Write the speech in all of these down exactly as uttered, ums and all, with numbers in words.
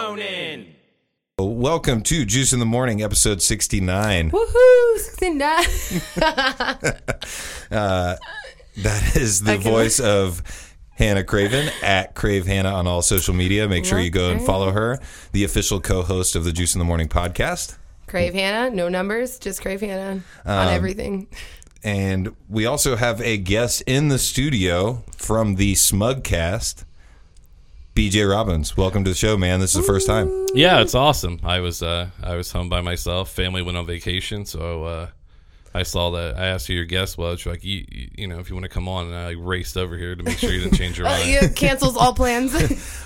morning. Welcome to Juice in the Morning, episode sixty-nine. Woohoo, sixty-nine. uh, that is the voice look. of Hannah Craven, at Crave Hannah on all social media. Make sure you go and follow her, the official co-host of the Juice in the Morning podcast. Crave Hannah, no numbers, just Crave Hannah on um, everything. And we also have a guest in the studio from the Smugcast. B J Robbins, welcome to the show, man. This is the first time. Yeah, it's awesome. I was uh, I was home by myself. Family went on vacation, so uh, I saw that. I asked who your guest was. Like, you, you know, if you want to come on, and I raced over here to make sure you didn't change your mind. It cancels all plans.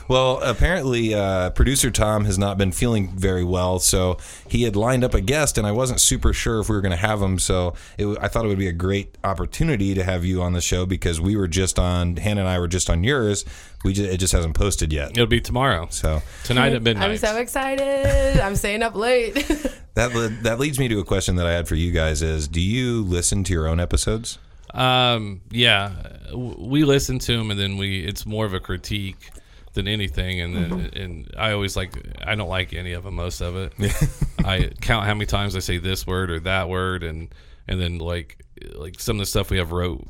Well, apparently, uh, producer Tom has not been feeling very well, so he had lined up a guest, and I wasn't super sure if we were going to have him. So it, I thought it would be a great opportunity to have you on the show because we were just on. Hannah and I were just on yours. We just, it just hasn't posted yet. It'll be tomorrow. So tonight at midnight. I'm so excited. I'm staying up late. that le- that leads me to a question that I had for you guys: is do you listen to your own episodes? Um, yeah, we listen to them, and then we it's more of a critique than anything. And then, mm-hmm. and I always like I don't like any of them, most of it. I count how many times I say this word or that word, and and then like like some of the stuff we have wrote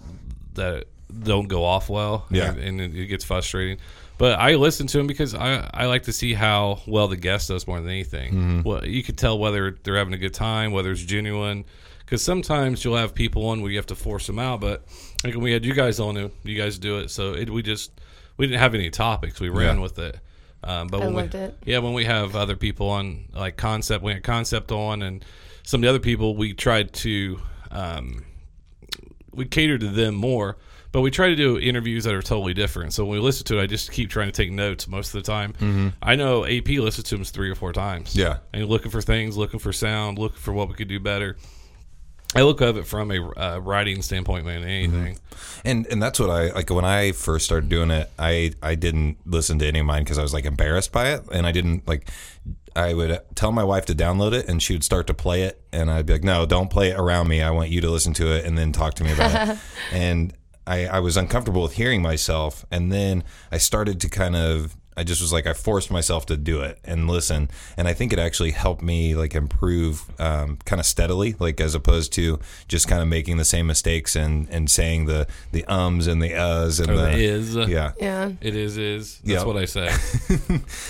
that don't go off well, yeah, and, and it gets frustrating. But I listen to them because I, I like to see how well the guest does more than anything. Mm-hmm. Well, you can tell whether they're having a good time, whether it's genuine, because sometimes you'll have people on where you have to force them out. But like when we had you guys on, you guys do it, so it, we just we didn't have any topics. We ran yeah. with it. Um, but I when loved we, it. Yeah, when we have other people on, like Concept, we had Concept on, and some of the other people, we tried to um, we cater to them more. But we try to do interviews that are totally different. So when we listen to it, I just keep trying to take notes most of the time. Mm-hmm. I know A P listens to them three or four times. Yeah. And looking for things, looking for sound, looking for what we could do better. I look at it from a uh, writing standpoint, man, anything. Mm-hmm. And and that's what I, like when I first started doing it, I, I didn't listen to any of mine because I was like embarrassed by it. And I didn't like, I would tell my wife to download it and she would start to play it. And I'd be like, no, don't play it around me. I want you to listen to it and then talk to me about it. And I, I was uncomfortable with hearing myself, and then I started to kind of, I just was like, I forced myself to do it and listen, and I think it actually helped me like improve um, kind of steadily, like as opposed to just kind of making the same mistakes and, and saying the, the ums and the uhs and or the, the is. Yeah. yeah. It is is. That's yep. what I say.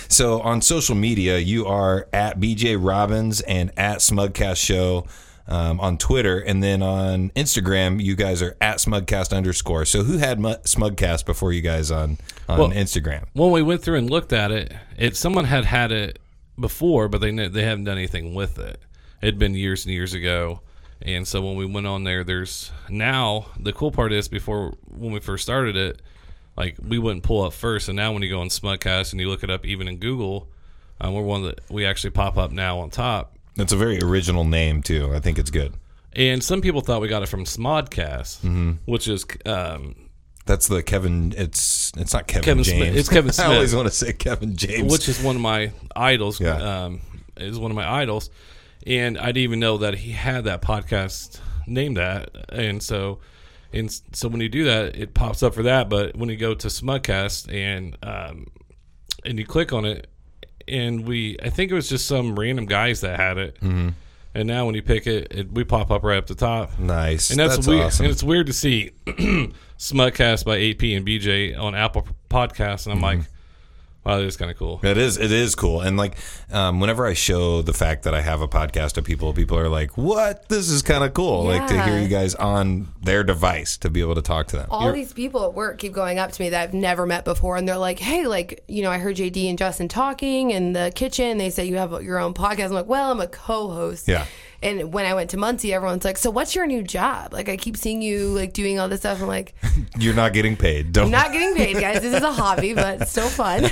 So on social media, you are at B J Robbins and at Smugcast Show. Um, on Twitter, and then on Instagram, you guys are at Smugcast underscore. So who had mu- Smugcast before you guys on, on well, Instagram? When we went through and looked at it, it someone had had it before, but they they haven't done anything with it. It had been years and years ago. And so when we went on there, there's now, the cool part is before, when we first started it, like we wouldn't pull up first. And now when you go on Smugcast and you look it up even in Google, um, we're one that we actually pop up now on top. It's a very original name, too. I think it's good. And some people thought we got it from Smodcast, mm-hmm. which is... Um, That's the Kevin... It's it's not Kevin, Kevin James. Smith. It's Kevin Smith. I always want to say Kevin James. Which is one of my idols. Yeah. Um, is one of my idols. And I didn't even know that he had that podcast named that. And so and so when you do that, it pops up for that. But when you go to Smugcast and um, and you click on it, and we, I think it was just some random guys that had it. Mm-hmm. And now when you pick it, it, we pop up right up the top. Nice. And that's, that's weird. Awesome. And it's weird to see Smugcast by A P and B J on Apple Podcasts. And I'm mm-hmm. like, wow, that is kind of cool. It is. It is cool. And like, um, whenever I show the fact that I have a podcast to people, people are like, what? This is kind of cool. Yeah. Like to hear you guys on their device to be able to talk to them. All You're- these people at work keep going up to me that I've never met before. And they're like, hey, like, you know, I heard J D and Justin talking in the kitchen. They said you have your own podcast. I'm like, well, I'm a co-host. Yeah. And when I went to Muncie, everyone's like, so what's your new job? Like, I keep seeing you, like, doing all this stuff. I'm like... You're not getting paid. Don't. I'm not getting paid, guys. This is a hobby, but it's still fun.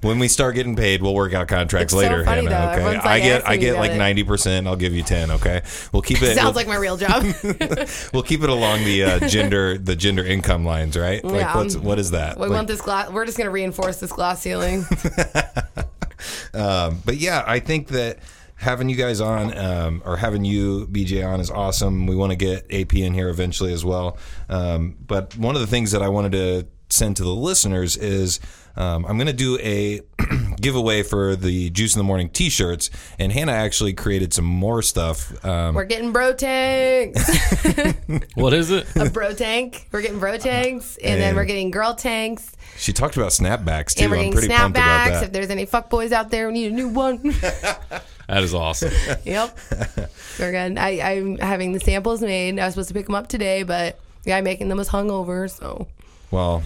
When we start getting paid, we'll work out contracts it's later. So funny, Hannah, okay? Like, I get, I get like, ninety percent. I'll give you ten, okay? We'll keep it... Sounds we'll, like my real job. We'll keep it along the uh, gender the gender income lines, right? Yeah, like, what's, what is that? We like, want this glass... We're just going to reinforce this glass ceiling. um, but, yeah, I think that... Having you guys on, um, or having you, B J, on is awesome. We want to get A P in here eventually as well. Um, but one of the things that I wanted to send to the listeners is um, I'm going to do a giveaway for the Juice in the Morning t-shirts, and Hannah actually created some more stuff. Um, We're getting bro tanks. What is it? A bro tank. We're getting bro tanks, and, and then we're getting girl tanks. She talked about snapbacks, too. And we're getting I'm pretty snapbacks, pumped about that. If there's any fuckboys out there, we need a new one. That is awesome. Yep. We're good. I, I'm having the samples made. I was supposed to pick them up today, but the guy making them was hungover, so. Well,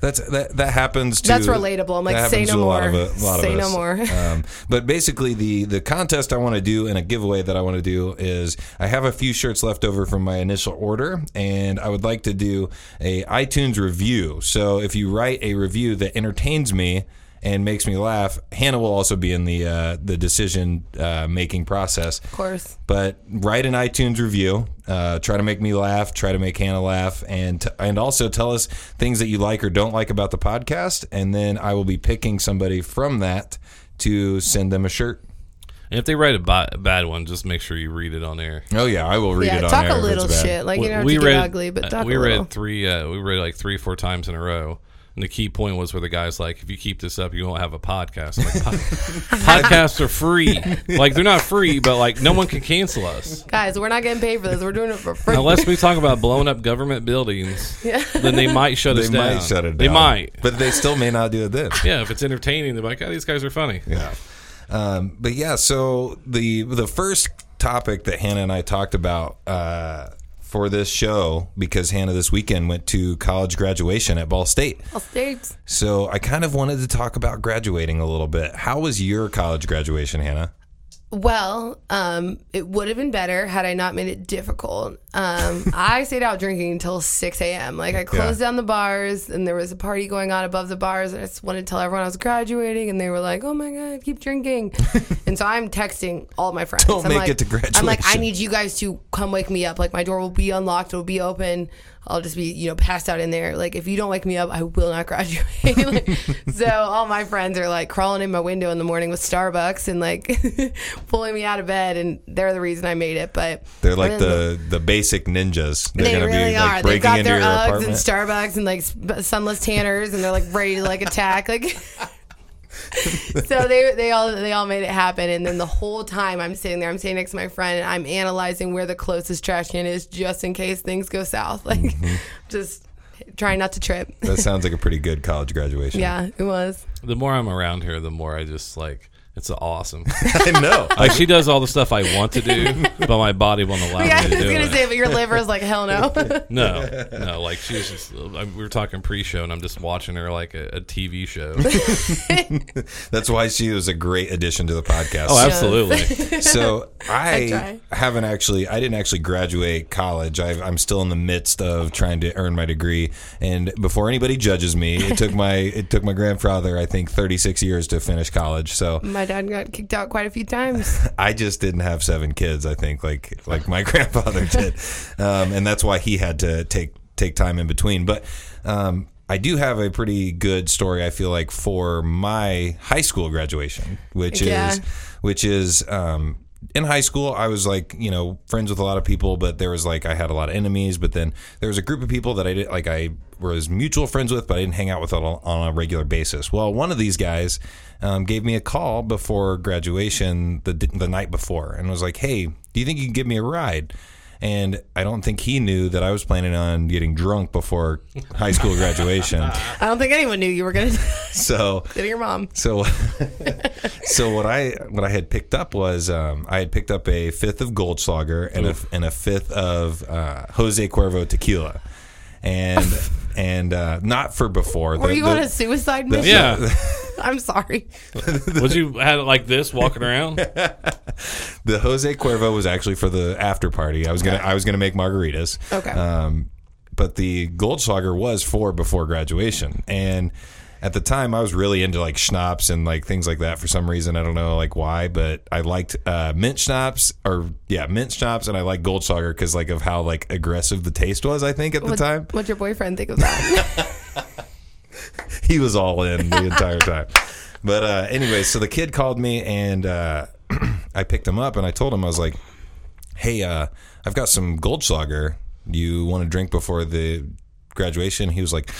that's that that happens to That's relatable. I'm like, say no more. A lot of, a lot say of no more. Um, but basically, the, the contest I want to do and a giveaway that I want to do is I have a few shirts left over from my initial order, and I would like to do a iTunes review. So if you write a review that entertains me and makes me laugh, Hannah will also be in the uh, the decision uh, making process. Of course. But write an iTunes review. Uh, try to make me laugh. Try to make Hannah laugh, and t- and also tell us things that you like or don't like about the podcast. And then I will be picking somebody from that to send them a shirt. And if they write a bi- bad one, just make sure you read it on air. Oh yeah, I will read yeah, it on air. Yeah, talk a little shit. Like we, you don't have to read, get ugly, but talk uh, we a little. Read three. Uh, we read like three, four times in a row. And the key point was where the guy's like, if you keep this up, you won't have a podcast. I'm like, Pod- podcasts are free. Like, they're not free, but, like, no one can cancel us. Guys, we're not getting paid for this. We're doing it for free. Unless we talk about blowing up government buildings, yeah. then they might shut they us down. They might shut it down. They might. But they still may not do it then. Yeah, if it's entertaining, they're like, oh, these guys are funny. Yeah. Um, but, yeah, so the, the first topic that Hannah and I talked about uh, – for this show, because Hannah this weekend went to college graduation at Ball State. Ball State. So I kind of wanted to talk about graduating a little bit. How was your college graduation, Hannah? Well, um, it would have been better had I not made it difficult. Um, I stayed out drinking until six a.m. Like, I closed yeah. down the bars, and there was a party going on above the bars, and I just wanted to tell everyone I was graduating, and they were like, oh, my God, keep drinking. And so I'm texting all my friends. Don't I'm make like, it to graduation. I'm like, I need you guys to come wake me up. Like, my door will be unlocked. It will be open. I'll just be, you know, passed out in there. Like, if you don't wake me up, I will not graduate. Like, so all my friends are, like, crawling in my window in the morning with Starbucks and, like, pulling me out of bed, and they're the reason I made it. But they're like the, the basic ninjas. They're they gonna really be, like, are. They've got their Uggs and Starbucks and, like, sunless tanners, and they're, like, ready to, like, attack. Like... So they they all they all made it happen, and then the whole time I'm sitting there, I'm sitting next to my friend, and I'm analyzing where the closest trash can is just in case things go south. Like, mm-hmm. just trying not to trip. That sounds like a pretty good college graduation. Yeah, it was. The more I'm around here, the more I just like. It's awesome. I know. Like, she does all the stuff I want to do, but my body won't allow yeah, me to do it. I was going to say, but your liver is like, hell no. No. No, like, she was just, we were talking pre-show, and I'm just watching her like a, a T V show. That's why she was a great addition to the podcast. Oh, absolutely. So I, I haven't actually, I didn't actually graduate college. I've, I'm still in the midst of trying to earn my degree. And before anybody judges me, it took my, it took my grandfather, I think, thirty-six years to finish college. So my My dad got kicked out quite a few times. I just didn't have seven kids, I think, like like my grandfather did. Um, and that's why he had to take take time in between. But um, I do have a pretty good story, I feel like, for my high school graduation, which yeah. is which is um, in high school, I was like, you know, friends with a lot of people, but there was like I had a lot of enemies. But then there was a group of people that I did like I was mutual friends with, but I didn't hang out with on a, on a regular basis. Well, one of these guys um, gave me a call before graduation the the night before and was like, hey, do you think you can give me a ride? And I don't think he knew that I was planning on getting drunk before high school graduation. I don't think anyone knew you were going to. So did your mom. So, so what I what I had picked up was um, I had picked up a fifth of Goldschlager and a, and a fifth of uh, Jose Cuervo tequila, and and uh, not for before. Were the, you the, on a suicide the, mission? Yeah. I'm sorry. Was you had it like this walking around? The Jose Cuervo was actually for the after party. I was gonna okay. I was gonna make margaritas. Okay. Um, but the Goldschlager was for before graduation, and at the time I was really into like schnapps and like things like that for some reason. I don't know like why, but I liked uh, mint schnapps or yeah mint schnapps, and I liked Goldschlager because like of how like aggressive the taste was. I think at what, the time. What'd your boyfriend think of that? He was all in the entire time. But uh, anyway, so the kid called me, and uh, I picked him up, and I told him, I was like, hey, uh, I've got some Goldschlager. You want to drink before the graduation? He was like,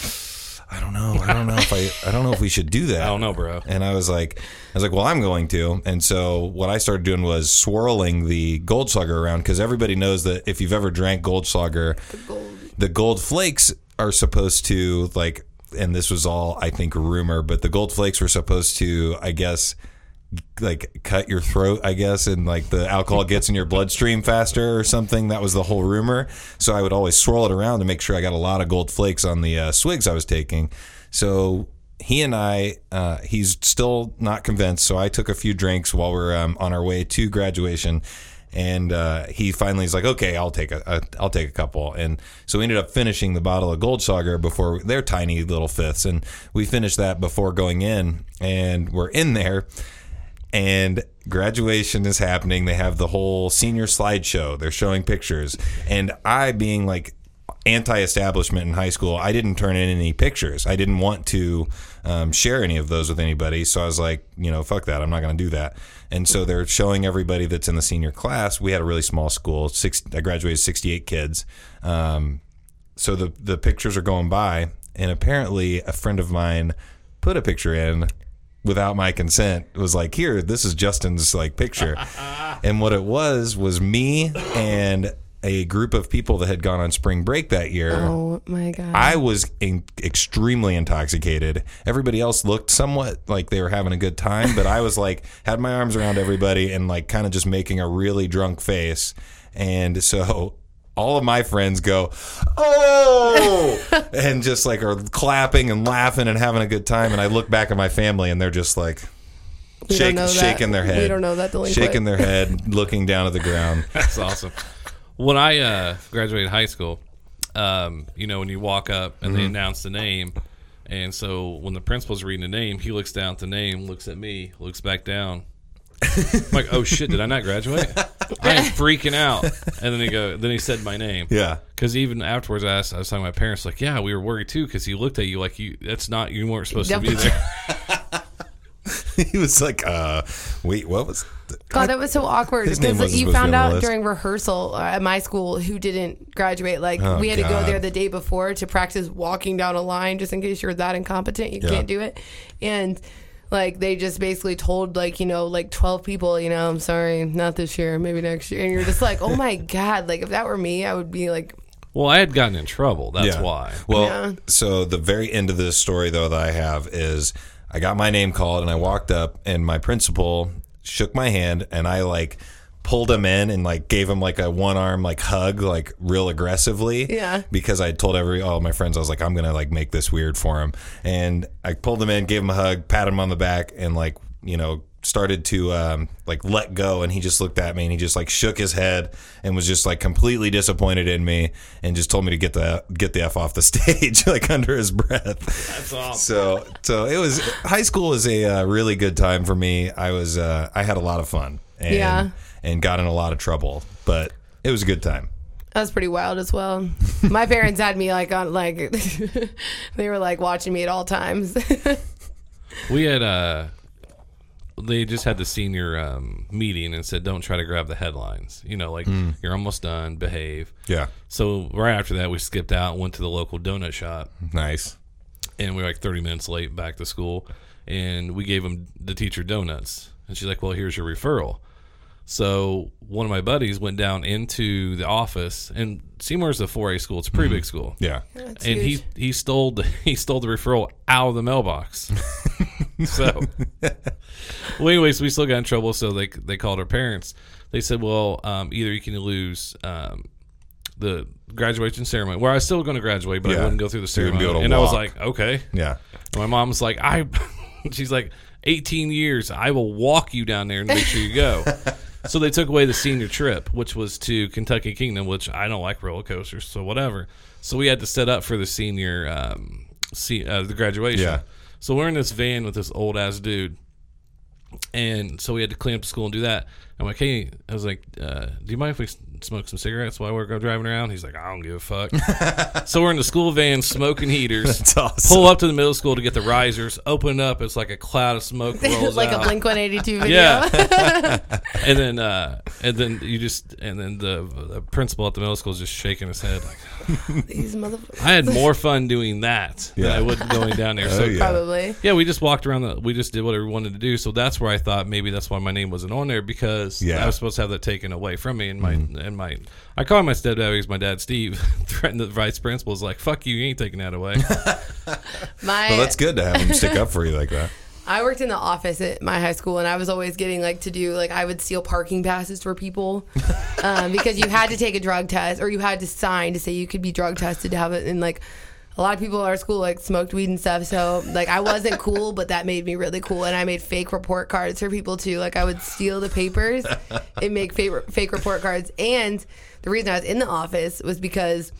I don't know. I don't know if I, I don't know if we should do that. I don't know, bro. And I was like, I was like, well, I'm going to. And so what I started doing was swirling the Goldschlager around, because everybody knows that if you've ever drank Goldschlager, the gold. the gold flakes are supposed to, like, and this was all, I think, rumor, but the gold flakes were supposed to, I guess, like, cut your throat, I guess, and like the alcohol gets in your bloodstream faster or something. That was the whole rumor. So I would always swirl it around to make sure I got a lot of gold flakes on the uh, swigs I was taking. So he and I, uh, he's still not convinced. So I took a few drinks while we're um, on our way to graduation. And uh, he finally is like, okay, I'll take a, a, I'll take a couple. And so we ended up finishing the bottle of Goldschlager before, they're tiny little fifths. And we finished that before going in, and we're in there. And graduation is happening. They have the whole senior slideshow. They're showing pictures. And I, being like anti-establishment in high school, I didn't turn in any pictures. I didn't want to um, share any of those with anybody. So I was like, you know, fuck that. I'm not going to do that. And so they're showing everybody that's in the senior class. We had a really small school. Six, I graduated sixty-eight kids. Um, so the, the pictures are going by. And apparently a friend of mine put a picture in without my consent. It was like, here, this is Justin's like picture. And what it was was me and a group of people that had gone on spring break that year. Oh my God. I was in- extremely intoxicated. Everybody else looked somewhat like they were having a good time, but I was like, had my arms around everybody and like kind of just making a really drunk face. And so all of my friends go, oh, and just like are clapping and laughing and having a good time. And I look back at my family and they're just like shake, shaking their head. We don't know that. Shaking their head, looking down at the ground. That's awesome. When I uh, graduated high school, um, you know, when you walk up and mm-hmm. they announce the name. And so when the principal's reading the name, he looks down at the name, looks at me, looks back down. I'm like, oh shit, did I not graduate? I am freaking out. And then he go. Then he said my name. Yeah. Because even afterwards, I, asked, I was talking to my parents, like, yeah, we were worried too, because he looked at you like you. That's not, you weren't supposed Definitely. to be there. He was like, uh, wait, what was? The, God, I, that was so awkward. His name wasn't, you found out during rehearsal at my school who didn't graduate. Like, oh, we had God. to go there the day before to practice walking down a line, just in case you're that incompetent, you yeah. can't do it. And like, they just basically told, like, you know, like twelve people, you know, I'm sorry, not this year, maybe next year. And you're just like, oh my God, like, if that were me, I would be like. Well, I had gotten in trouble. That's yeah. why. Well, yeah. So the very end of this story, though, that I have is I got my name called and I walked up and my principal shook my hand and I, like, pulled him in and like gave him like a one arm like hug, like real aggressively. Yeah. Because I told every all my friends, I was like, I'm gonna like make this weird for him. And I pulled him in, gave him a hug, patted him on the back, and like, you know, started to um like let go. And he just looked at me and he just like shook his head and was just like completely disappointed in me and just told me to get the get the F off the stage like under his breath. That's awesome. So so it was, high school was a uh, really good time for me. I was uh, I had a lot of fun. And, yeah. and got in a lot of trouble, but it was a good time. That was pretty wild as well. My parents had me like on like they were like watching me at all times. We had uh they just had the senior um, meeting and said, don't try to grab the headlines. You know, like mm. you're almost done, behave. Yeah. So right after that, we skipped out and went to the local donut shop. Nice. And we were like thirty minutes late back to school, and we gave them the teacher donuts. And she's like, well, here's your referral. So one of my buddies went down into the office, and Seymour's a four A school. It's a pretty mm-hmm. big school. Yeah. That's and huge. he he stole the, he stole the referral out of the mailbox. So, well, anyways, we still got in trouble. So they they called our parents. They said, well, um, either you can lose um, the graduation ceremony, where I was still going to graduate, but yeah. I wouldn't go through the ceremony. And walk. I was like, okay. Yeah. And my mom was like, I, she's like, eighteen years, I will walk you down there and make sure you go. So they took away the senior trip, which was to Kentucky Kingdom, which I don't like roller coasters, so whatever. So we had to set up for the senior, um, se- uh, the graduation. Yeah. So we're in this van with this old ass dude, and so we had to clean up the school and do that. I'm like, hey, I was like, uh, do you mind if we smoke some cigarettes while we're driving around? He's like, I don't give a fuck. So we're in the school van smoking heaters. That's awesome. Pull up to the middle school to get the risers. Open up. It's like a cloud of smoke rolls like out. A Blink one eighty-two video. Yeah. and then uh, and then you just and then the, the principal at the middle school is just shaking his head like, these motherfuckers. I had more fun doing that yeah. than I would going down there. Oh, so yeah. probably. Yeah, we just walked around. The, we just did whatever we wanted to do. So that's where I thought maybe that's why my name wasn't on there, because yeah. I was supposed to have that taken away from me. And my mm-hmm. and my I called my stepdad because my dad Steve threatened the vice principal. Is like, fuck you, you ain't taking that away. my, well, that's good to have him stick up for you like that. I worked in the office at my high school, and I was always getting like to do like I would steal parking passes for people um, because you had to take a drug test or you had to sign to say you could be drug tested to have it. And like a lot of people at our school like smoked weed and stuff, so like I wasn't cool, but that made me really cool. And I made fake report cards for people too. Like I would steal the papers and make fake, fake report cards. And the reason I was in the office was because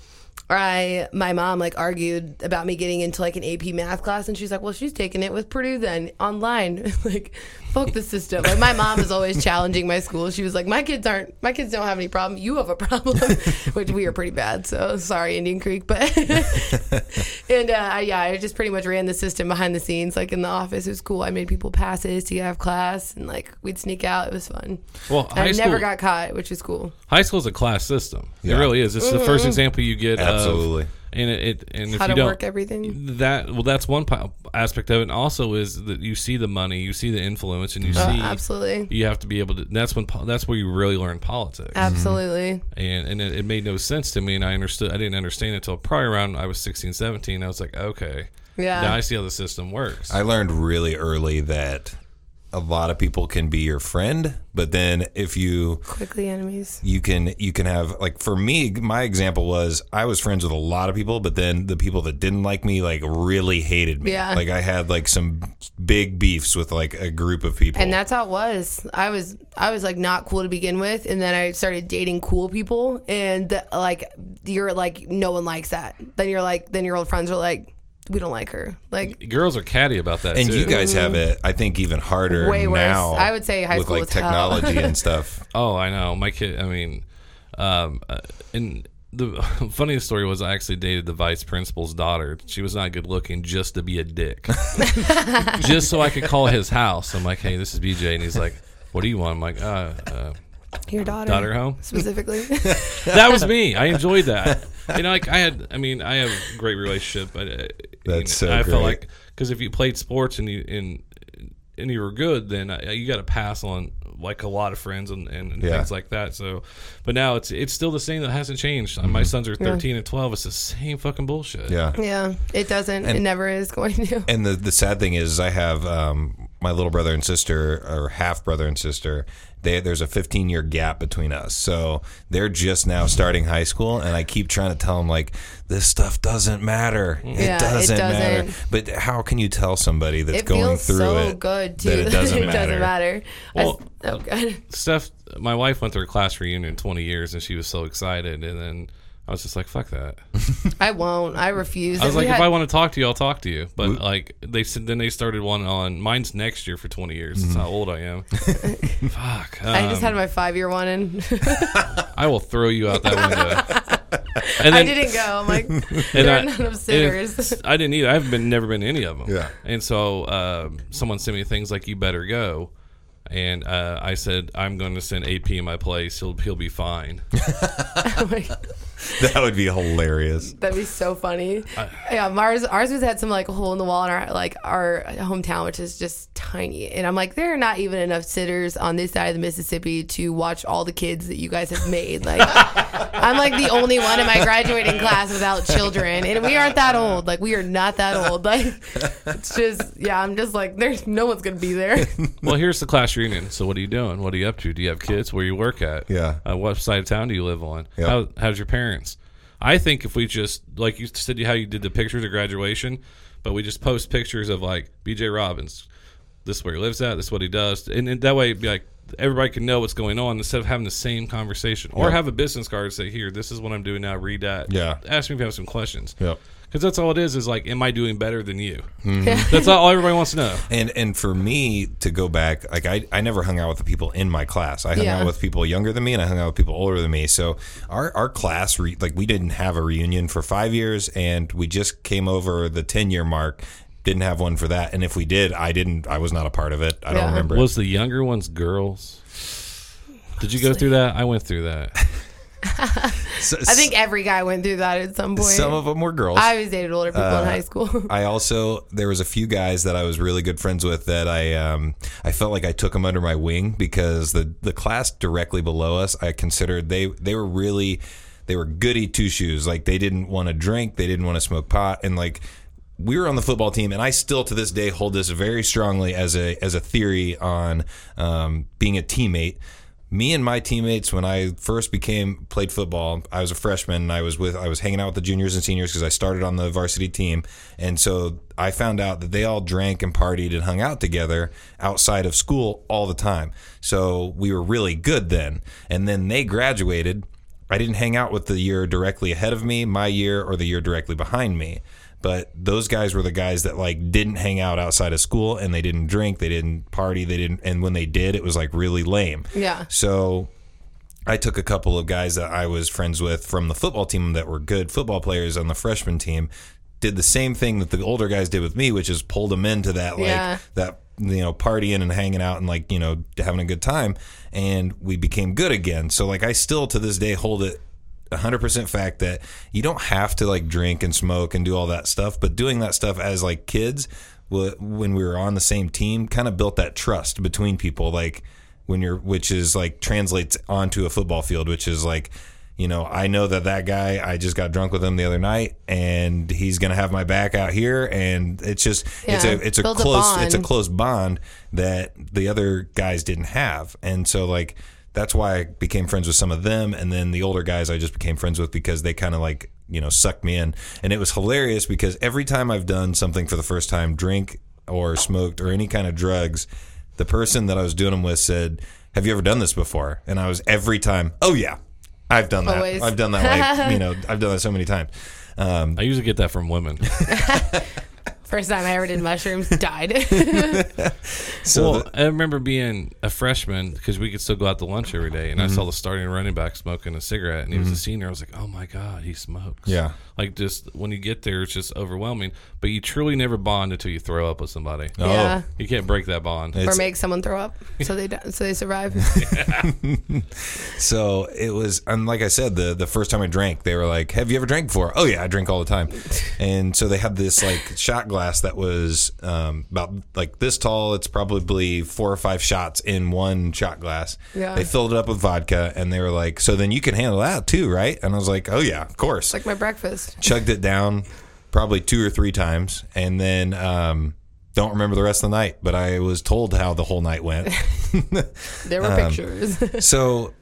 I, my mom like argued about me getting into like an A P math class, and she's like, well, she's taking it with Purdue then online. Like, fuck the system. Like my mom was always challenging my school. She was like, my kids aren't, my kids don't have any problem. You have a problem, which we are pretty bad. So sorry, Indian Creek. But, and uh, I, yeah, I just pretty much ran the system behind the scenes. Like in the office, it was cool. I made people passes to have class, and like we'd sneak out. It was fun. Well, I never school, got caught, which was cool. High school is a class system. Yeah. It really is. It's mm-hmm. the first example you get. Absolutely. Of, and it, it and if how you to don't, work everything. That well, that's one aspect of it. And also, is that you see the money, you see the influence, and you oh, see absolutely. You have to be able to. That's when that's where you really learn politics. Absolutely. Mm-hmm. And and it, it made no sense to me, and I understood. I didn't understand it until probably around I was sixteen, seventeen. I was like, okay, yeah, now I see how the system works. I learned really early that a lot of people can be your friend, but then if you quickly enemies, you can you can have like for me, my example was I was friends with a lot of people, but then the people that didn't like me like really hated me. Yeah. Like I had like some big beefs with like a group of people, and that's how it was. I was I was like not cool to begin with, and then I started dating cool people, and the, like you're like no one likes that. Then you're like then your old friends are like, we don't like her. Like girls are catty about that, and too. You guys have it, I think, even harder. Way worse. Now. I would say high school with like technology and stuff. Oh, I know. My kid. I mean, um, and the funniest story was I actually dated the vice principal's daughter. She was not good looking, just to be a dick, just so I could call his house. I'm like, hey, this is B J, and he's like, what do you want? I'm like, uh. uh Your daughter, daughter home specifically. That was me. I enjoyed that. You know, like I had. I mean, I have a great relationship. I, That's you know, so. I great. Felt like because if you played sports and you and and you were good, then I, you got to pass on like a lot of friends and, and, and yeah. things like that. So, but now it's it's still the same. That hasn't changed. Mm-hmm. My sons are thirteen yeah. and twelve. It's the same fucking bullshit. Yeah, yeah. It doesn't. And, it never is going to. And the the sad thing is, I have um, my little brother and sister, or half brother and sister. They, there's a fifteen-year gap between us, so they're just now starting high school, and I keep trying to tell them, like, this stuff doesn't matter. It, yeah, doesn't, it doesn't matter. But how can you tell somebody that's it going through so it good, too, that it doesn't it matter? Doesn't matter. Well, I, oh, God. Steph, my wife went through a class reunion in twenty years, and she was so excited, and then I was just like, fuck that. I won't. I refuse. I was if like, had... if I want to talk to you, I'll talk to you. But, like, they said, then they started one on, mine's next year for twenty years. Mm-hmm. That's how old I am. Fuck. Um, I just had my five-year one in. I will throw you out that window. And then, I didn't go. I'm like, there are none of sinners. I didn't either. I've been never been to any of them. Yeah. And so uh, someone sent me things like, you better go. And uh, I said, I'm going to send A P in my place. He'll he'll be fine. Oh my God. That would be hilarious. That'd be so funny. I, yeah, ours ours was had some like hole in the wall in our like our hometown, which is just tiny. And I'm like, there are not even enough sitters on this side of the Mississippi to watch all the kids that you guys have made. Like, I'm like the only one in my graduating class without children, and we aren't that old. Like, we are not that old. Like, it's just yeah. I'm just like, there's no one's gonna be there. Well, here's the class reunion. So, what are you doing? What are you up to? Do you have kids? Where you work at? Yeah. Uh, what side of town do you live on? Yep. How, how's your parents? I think if we just, like you said, how you did the pictures of graduation, but we just post pictures of like B J Robbins, this is where he lives at, this is what he does, and, and that way it'd be like everybody can know what's going on instead of having the same conversation. Or yep. have a business card and say, here, this is what I'm doing now, read that. Yeah. Ask me if you have some questions. Yep. because that's all it is, is like, am I doing better than you? Mm-hmm. That's all everybody wants to know. And and for me to go back, like I, I never hung out with the people in my class. I hung yeah. out with people younger than me, and I hung out with people older than me. So our, our class, re, like we didn't have a reunion for five years, and we just came over the ten-year mark. Didn't have one for that. And if we did, I didn't. I was not a part of it. I yeah. don't remember. Was the younger ones girls? Did you go through that? I went through that. So, I think every guy went through that at some point. Some of them were girls. I always dated older people uh, in high school. I also, there was a few guys that I was really good friends with that I um, I felt like I took them under my wing, because the, the class directly below us, I considered they, they were really, they were goody two-shoes. Like, they didn't want to drink. They didn't want to smoke pot. And, like, we were on the football team, and I still to this day hold this very strongly as a as a theory on um, being a teammate. Me and my teammates, when I first became played football, I was a freshman, and I was with I was hanging out with the juniors and seniors because I started on the varsity team, and so I found out that they all drank and partied and hung out together outside of school all the time. So we were really good then, and then they graduated. I didn't hang out with the year directly ahead of me, my year, or the year directly behind me. But those guys were the guys that, like, didn't hang out outside of school, and they didn't drink, they didn't party, they didn't, and when they did, it was, like, really lame. Yeah. So I took a couple of guys that I was friends with from the football team that were good football players on the freshman team, did the same thing that the older guys did with me, which is pulled them into that, like, yeah. that, you know, partying and hanging out and, like, you know, having a good time, and we became good again. So, like, I still to this day hold it one hundred percent fact that you don't have to, like, drink and smoke and do all that stuff, but doing that stuff as, like, kids when we were on the same team kind of built that trust between people, like, when you're, which is, like, translates onto a football field, which is, like, you know, I know that that guy, I just got drunk with him the other night, and he's going to have my back out here, and it's just yeah, it's a it's a close a it's a close bond that the other guys didn't have. And so, like, that's why I became friends with some of them, and then the older guys I just became friends with because they kind of, like, you know, sucked me in. And it was hilarious because every time I've done something for the first time, drink or smoked or any kind of drugs, the person that I was doing them with said, "Have you ever done this before?" And I was every time, "Oh yeah, I've done that. Always. I've done that. Like, you know, I've done that so many times." Um, I usually get that from women. First time I ever did mushrooms, died. So well, the, I remember being a freshman because we could still go out to lunch every day, and mm-hmm. I saw the starting running back smoking a cigarette, and he mm-hmm. was a senior. I was like, "Oh my god, he smokes!" Yeah, like, just when you get there, it's just overwhelming. But you truly never bond until you throw up with somebody. Oh. Yeah, you can't break that bond, it's, or make someone throw up so they so they survive. So it was, and like I said, the the first time I drank, they were like, "Have you ever drank before?" "Oh yeah, I drink all the time." And so they had this, like, shot glass that was um, about, like, this tall. It's probably four or five shots in one shot glass. Yeah. They filled it up with vodka, and they were like, "So then you can handle that too, right?" And I was like, "Oh yeah, of course." It's like my breakfast. Chugged it down probably two or three times, and then um, don't remember the rest of the night, but I was told how the whole night went. There were um, pictures. So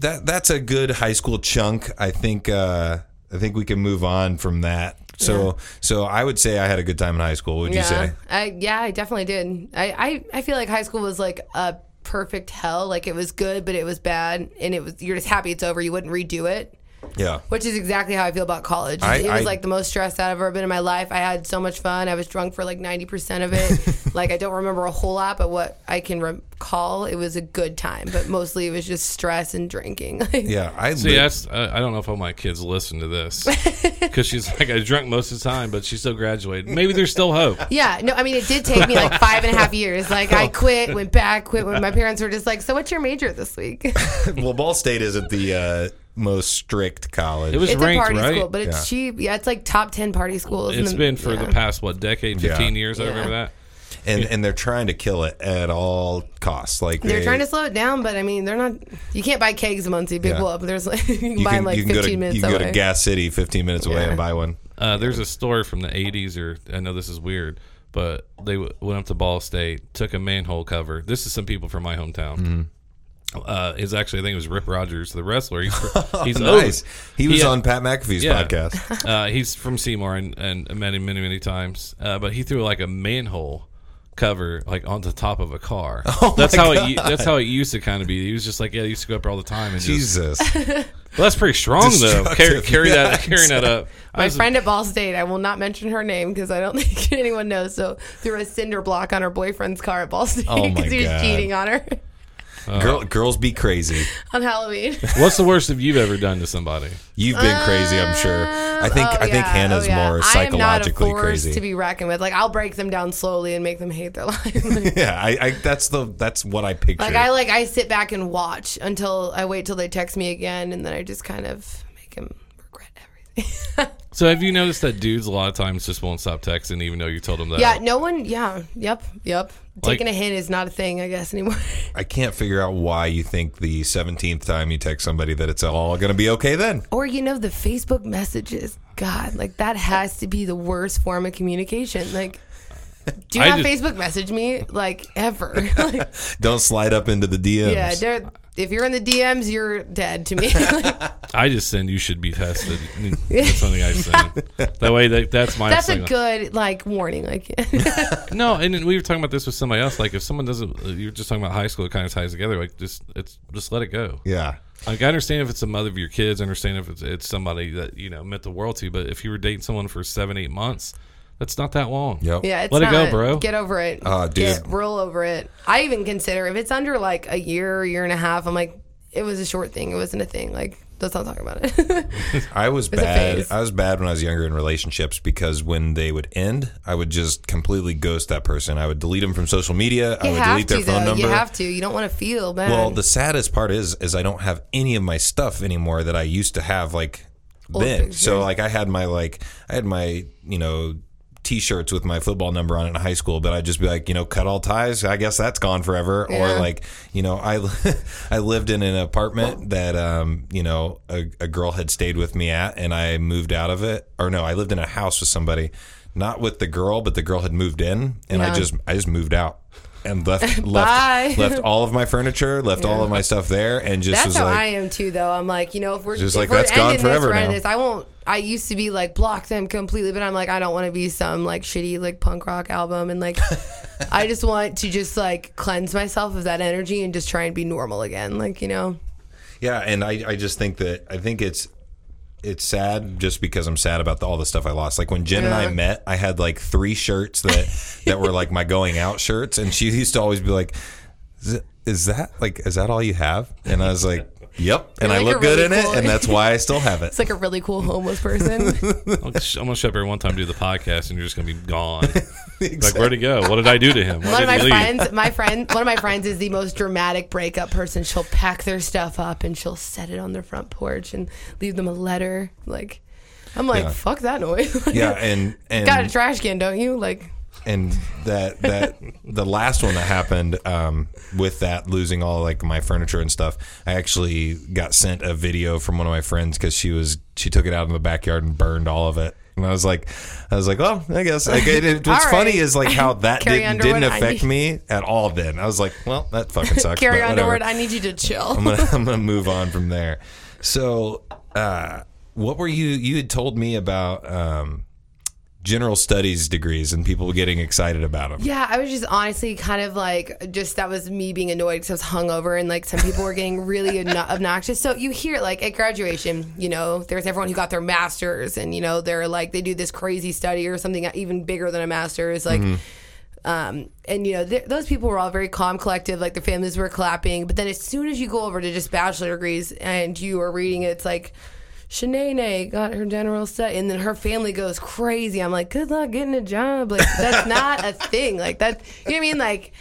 that that's a good high school chunk. I think uh, I think we can move on from that. So, yeah. so I would say I had a good time in high school. Would yeah. you say? I, yeah, I definitely did. I, I, I feel like high school was like a perfect hell. Like, it was good, but it was bad, and it was, you're just happy it's over. You wouldn't redo it. Yeah. Which is exactly how I feel about college. I, it was I, like the most stressed I've ever been in my life. I had so much fun. I was drunk for like ninety percent of it. Like, I don't remember a whole lot, but what I can recall, it was a good time. But mostly it was just stress and drinking. Yeah. I See, li- I, I don't know if all my kids listen to this. Because she's like, I drank most of the time, but she still graduated. Maybe there's still hope. Yeah. No, I mean, it did take me like five and a half years. Like, I quit, went back, quit. When my parents were just like, "So what's your major this week?" Well, Ball State isn't the... Uh, most strict college. It was it's ranked, a party right? school, but it's yeah. cheap. Yeah, it's like top ten party schools. It's the, been for yeah. the past, what, decade, fifteen yeah. years, yeah. I remember that. And yeah. and they're trying to kill it at all costs. Like They're they, trying to slow it down, but I mean, they're not, you can't buy kegs in Muncie, people yeah. up. There's like, you can you buy can, them like fifteen to, minutes away. You can away. Go to Gas City fifteen minutes away yeah. and buy one. Uh, there's a story from the eighties, or I know this is weird, but they w- went up to Ball State, took a manhole cover. This is some people from my hometown. Mm-hmm. Uh, is actually I think it was Rip Rogers, the wrestler. He's, he's nice. He was he, on Pat McAfee's yeah. podcast. Uh, he's from Seymour and and met him many many times. Uh, but he threw like a manhole cover like on the top of a car. Oh, that's how God. it. That's how it used to kind of be. He was just like, yeah, he used to go up there all the time. And Jesus, just, well, that's pretty strong though. Carry, carry yeah, that, carrying exactly. that up. My was, friend at Ball State, I will not mention her name because I don't think anyone knows. So threw a cinder block on her boyfriend's car at Ball State because oh he was cheating on her. Uh, Girl, girls be crazy on Halloween. What's the worst that you've ever done to somebody? You've been uh, crazy, I'm sure. I think oh, I think yeah, Hannah's oh, yeah. more psychologically I am not a force crazy to be racking with. Like I'll break them down slowly and make them hate their life. Like, yeah, I, I that's the that's what I picture. Like I like I sit back and watch until I wait till they text me again, and then I just kind of make them regret everything. So have you noticed that dudes a lot of times just won't stop texting even though you told them that? Yeah, no one. Yeah, yep, yep. Taking like, a hint is not a thing, I guess, anymore. I can't figure out why you think the seventeenth time you text somebody that it's all going to be okay then. Or, you know, the Facebook messages. God, like, that has to be the worst form of communication. Like, do not just, Facebook message me, like, ever. Like, don't slide up into the D Ms. Yeah, they're... If you're in the D Ms, you're dead to me. I just send you should be tested. That's something I send. That way, that, that's my. That's thing. A good like warning. Like, no, and we were talking about this with somebody else. Like, if someone doesn't, you're just talking about high school. It kind of ties together. Like, just it's just let it go. Yeah. Like, I understand if it's the mother of your kids. I understand if it's, it's somebody that you know meant the world to. But if you were dating someone for seven, eight months. That's not that long. Yep. Yeah, it's Let not, it go, bro. Get over it. Uh, dude. Get, roll over it. I even consider if it's under like a year, year and a half, I'm like, it was a short thing. It wasn't a thing. Like, let's not talk about it. I was bad. I was bad when I was younger in relationships because when they would end, I would just completely ghost that person. I would delete them from social media. You I would have delete to, their phone though. number. You have to. You don't want to feel bad. Well, the saddest part is, is I don't have any of my stuff anymore that I used to have like Old then. Pictures. So like I had my like, I had my, you know, T-shirts with my football number on it in high school, but I'd just be like, you know, cut all ties. I guess that's gone forever. Yeah. Or like, you know, I I lived in an apartment that, um, you know, a, a girl had stayed with me at, and I moved out of it. Or no, I lived in a house with somebody, not with the girl, but the girl had moved in, and yeah. I just I just moved out. And left left, left all of my furniture, left yeah. all of my stuff there, and just that's was how like, I am too. Though I'm like, you know, if we're just if like we're that's gone forever this, now. This, I won't. I used to be like block them completely, but I'm like I don't want to be some like shitty like punk rock album, and like I just want to just like cleanse myself of that energy and just try and be normal again, like you know. Yeah, and I I just think that I think it's. It's sad just because I'm sad about the, all the stuff I lost. Like when Jen yeah. and I met, I had like three shirts that, that were like my going out shirts. And she used to always be like, is, it, is that like, is that all you have? And I was like, yep. And like I look good really in cool. it. And that's why I still have it. It's like a really cool homeless person. I'm going to show up here one time to do the podcast and you're just going to be gone. Exactly. Like where'd he go? What did I do to him? Why one of my friends, my friend, one of my friends is the most dramatic breakup person. She'll pack their stuff up and she'll set it on their front porch and leave them a letter. Like, I'm like, yeah. fuck that noise. Like, yeah, and, and got a trash can, don't you? Like, and that that the last one that happened um, with that losing all like my furniture and stuff, I actually got sent a video from one of my friends because she was she took it out in the backyard and burned all of it. And I was like, I was like, well, I guess. Like, it, it, what's right. funny is like how that did, didn't affect me at all. Then I was like, well, that fucking sucks. Carry on, Underwood. I need you to chill. I'm gonna, I'm gonna move on from there. So, uh, what were you? You had told me about um, general studies degrees and people getting excited about them. Yeah, I was just honestly kind of like, just that was me being annoyed because I was hungover and like some people were getting really obnoxious. So you hear like at graduation, you know, there's everyone who got their master's and, you know, they're like, they do this crazy study or something even bigger than a master's. Like, mm-hmm. um, and you know, th- those people were all very calm, collective, like their families were clapping. But then as soon as you go over to just bachelor degrees and you are reading it, it's like, Shanae got her general set, and then her family goes crazy. I'm like, good luck getting a job. Like, that's not a thing. Like, that, you know what I mean? Like,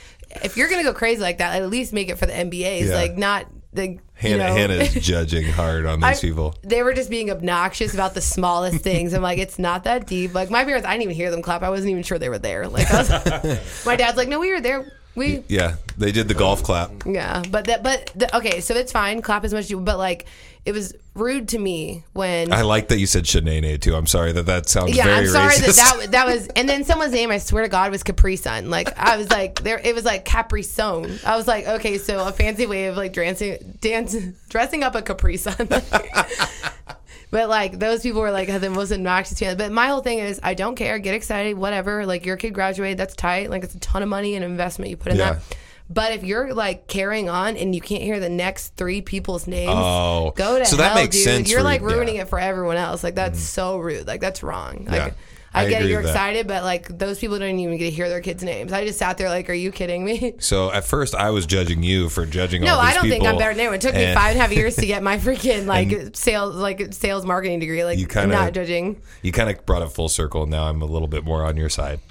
if you're going to go crazy like that, at least make it for the M B As. Yeah. Like, not the. Hannah, you know, Hannah is judging hard on these I, people. They were just being obnoxious about the smallest things. I'm like, it's not that deep. Like, my parents, I didn't even hear them clap. I wasn't even sure they were there. Like, I was, my dad's like, no, we were there. We. Yeah, they did the golf clap. Yeah, but that, but the, okay, so it's fine. Clap as much as you, but like. It was rude to me when... I like that you said Shanae, too. I'm sorry that that sounds yeah, very racist. Yeah, I'm sorry that, that that was... And then someone's name, I swear to God, was Capri Sun. Like, I was like... there, It was like Capri Sun. I was like, okay, so a fancy way of, like, dancing, dance, dressing up a Capri Sun. But like those people were like the most obnoxious fans. But my whole thing is I don't care. Get excited, whatever. Like your kid graduated, that's tight. Like it's a ton of money and investment you put in yeah. that. But if you're like carrying on and you can't hear the next three people's names, oh, go to so hell, that makes dude. Sense you're for, like ruining yeah. it for everyone else. Like that's mm-hmm. so rude. Like that's wrong. Like yeah. I, I get it, you're excited, but like those people don't even get to hear their kids' names. I just sat there like, are you kidding me? So at first I was judging you for judging no, all these people. No, I don't people. think I'm better than anyone. It took and me five and a half years to get my freaking like sales like sales marketing degree. Like kinda, I'm not judging. You kind of brought it full circle, and now I'm a little bit more on your side.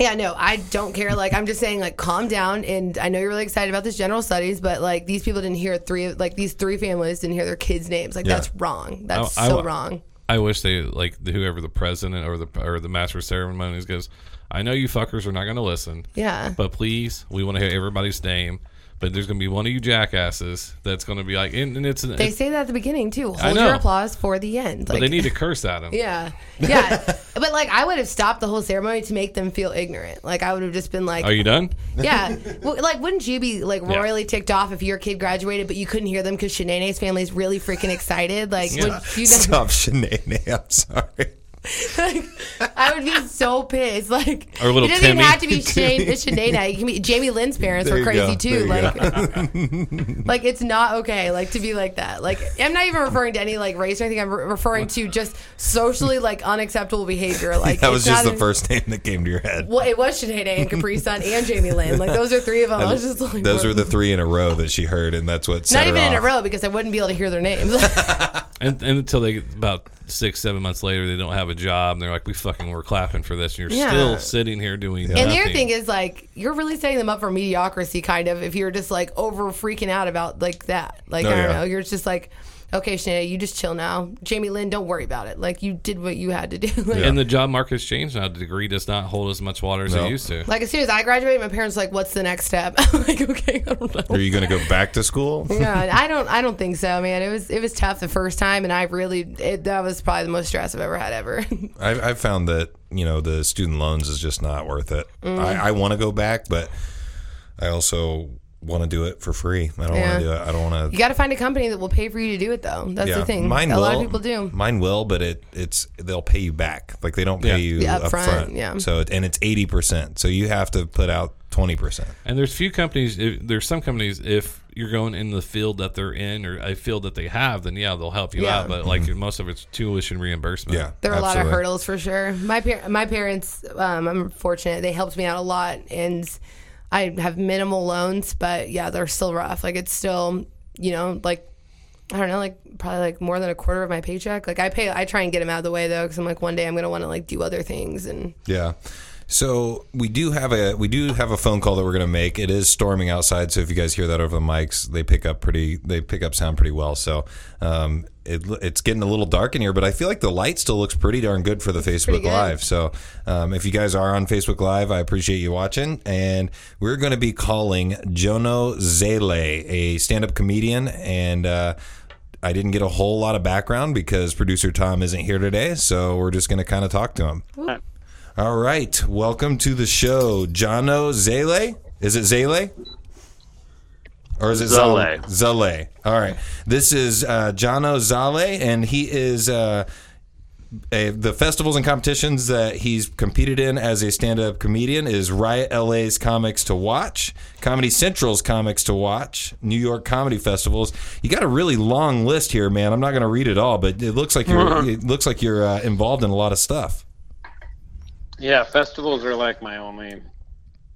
Yeah, no, I don't care. Like, I'm just saying, like, calm down. And I know you're really excited about this general studies, but, like, these people didn't hear three, like, these three families didn't hear their kids' names. Like, yeah. that's wrong. That's I, so I, wrong. I wish they, like, whoever the president or the or the master of ceremonies goes, I know you fuckers are not going to listen. Yeah. But please, we want to hear everybody's name. But there's going to be one of you jackasses that's going to be like, and, and it's. An, they say that at the beginning too. Hold your applause for the end. Like, but they need to curse at them. Yeah, yeah. But like, I would have stopped the whole ceremony to make them feel ignorant. Like, I would have just been like, "Are you done?" Yeah. Well, like, wouldn't you be like royally yeah. ticked off if your kid graduated, but you couldn't hear them because Shanae's family's really freaking excited? Like, yeah. would you know? Stop, Shanae. I'm sorry. Like, I would be so pissed. Like, it doesn't Timmy. Even have to be Shane, Shanae. It can be Jamie Lynn's parents there were crazy too. Like, like it's not okay. Like to be like that. Like I'm not even referring to any like race or anything. I'm re- referring to just socially like unacceptable behavior. Like that was just the an, first name that came to your head. Well, it was Shanae and Capri Sun and Jamie Lynn. Like those are three of them. I was just like, those were the three in a row that she heard, and that's what set not even her off. In a row because I wouldn't be able to hear their names. And, and until they get about six, seven months later, they don't have a job. And they're like, we fucking were clapping for this. And you're yeah. still sitting here doing that. And nothing. Their thing is like, you're really setting them up for mediocrity, kind of, if you're just like over freaking out about like that. Like, oh, I don't yeah. know. You're just like, okay, Shanae, you just chill now. Jamie Lynn, don't worry about it. Like, you did what you had to do. Like, yeah. And the job market has changed now. The degree does not hold as much water as nope. it used to. Like, as soon as I graduated, my parents were like, what's the next step? I'm like, okay, I don't know. Are you going to go back to school? Yeah, I don't I don't think so, man. It was it was tough the first time, and I really, it, that was probably the most stress I've ever had ever. I, I found that, you know, the student loans is just not worth it. Mm. I, I want to go back, but I also want to do it for free. I don't yeah. want to do it. I don't want to. You got to find a company that will pay for you to do it, though. That's yeah. the thing. Mine a will, lot of people do. Mine will, but it it's they'll pay you back. Like they don't pay yeah. you yeah, up, up front. front. Yeah. So and it's eighty percent. So you have to put out twenty percent. And there's few companies. If, there's some companies if you're going in the field that they're in or a field that they have, then yeah, they'll help you yeah. out. But like mm-hmm. most of it's tuition reimbursement. Yeah, there are absolutely. A lot of hurdles for sure. My par- my parents, um, I'm fortunate. They helped me out a lot and. I have minimal loans, but yeah, they're still rough. Like it's still, you know, like, I don't know, like probably like more than a quarter of my paycheck. Like I pay, I try and get them out of the way though. Cause I'm like, one day I'm going to want to like do other things. And yeah. So we do have a, we do have a phone call that we're going to make. It is storming outside. So if you guys hear that over the mics, they pick up pretty, they pick up sound pretty well. So, um, It, it's getting a little dark in here, but I feel like the light still looks pretty darn good for the it's Facebook Live. So um, if you guys are on Facebook Live, I appreciate you watching. And we're going to be calling Jono Zale, a stand-up comedian. And uh, I didn't get a whole lot of background because producer Tom isn't here today. So we're just going to kind of talk to him. Ooh. All right. Welcome to the show, Jono Zale. Is it Zale? Or is it Zale? Zale. All right. This is uh, Jono Zale, and he is uh, a, the festivals and competitions that he's competed in as a stand-up comedian is Riot L A's Comics to Watch, Comedy Central's Comics to Watch, New York Comedy Festivals. You got a really long list here, man. I'm not going to read it all, but it looks like you're it looks like you're uh, involved in a lot of stuff. Yeah, festivals are like my only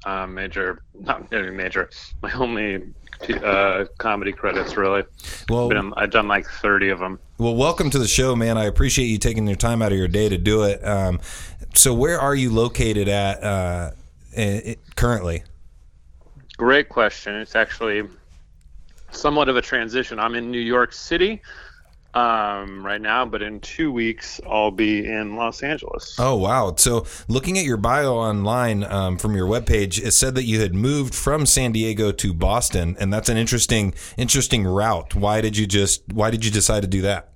uh, major, not really major, my only. Uh, comedy credits, really. Well, I've done like thirty of them. Well, welcome to the show, man. I appreciate you taking your time out of your day to do it. Um, so where are you located at uh, it, currently? Great question. It's actually somewhat of a transition. I'm in New York City um, right now, but in two weeks I'll be in Los Angeles. Oh, wow. So looking at your bio online um, from your webpage, it said that you had moved from San Diego to Boston, and that's an interesting, interesting route. Why did you just, why did you decide to do that?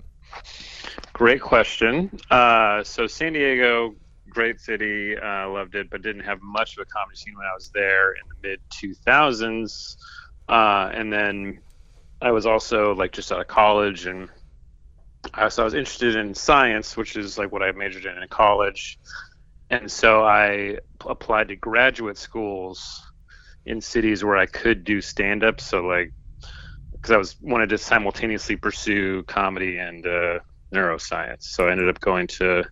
Great question. Uh, so San Diego, great city, uh, loved it, but didn't have much of a comedy scene when I was there in the mid two thousands. Uh, and then I was also like just out of college and Uh, so I was interested in science, which is like what I majored in in college. And so I applied to graduate schools in cities where I could do stand-up. So like, because I was wanted to simultaneously pursue comedy and uh, neuroscience. So I ended up going to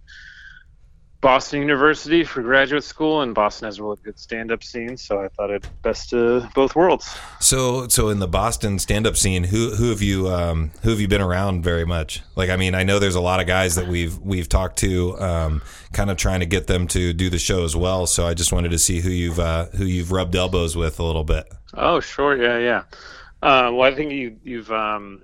Boston University for graduate school, and Boston has a really good stand-up scene, so I thought it best of uh, both worlds. So, so in the Boston stand-up scene, who who have you um, who have you been around very much? Like, I mean, I know there's a lot of guys that we've we've talked to, um, kind of trying to get them to do the show as well. So, I just wanted to see who you've uh, who you've rubbed elbows with a little bit. Oh, sure, yeah, yeah. Uh, well, I think you you've. Um,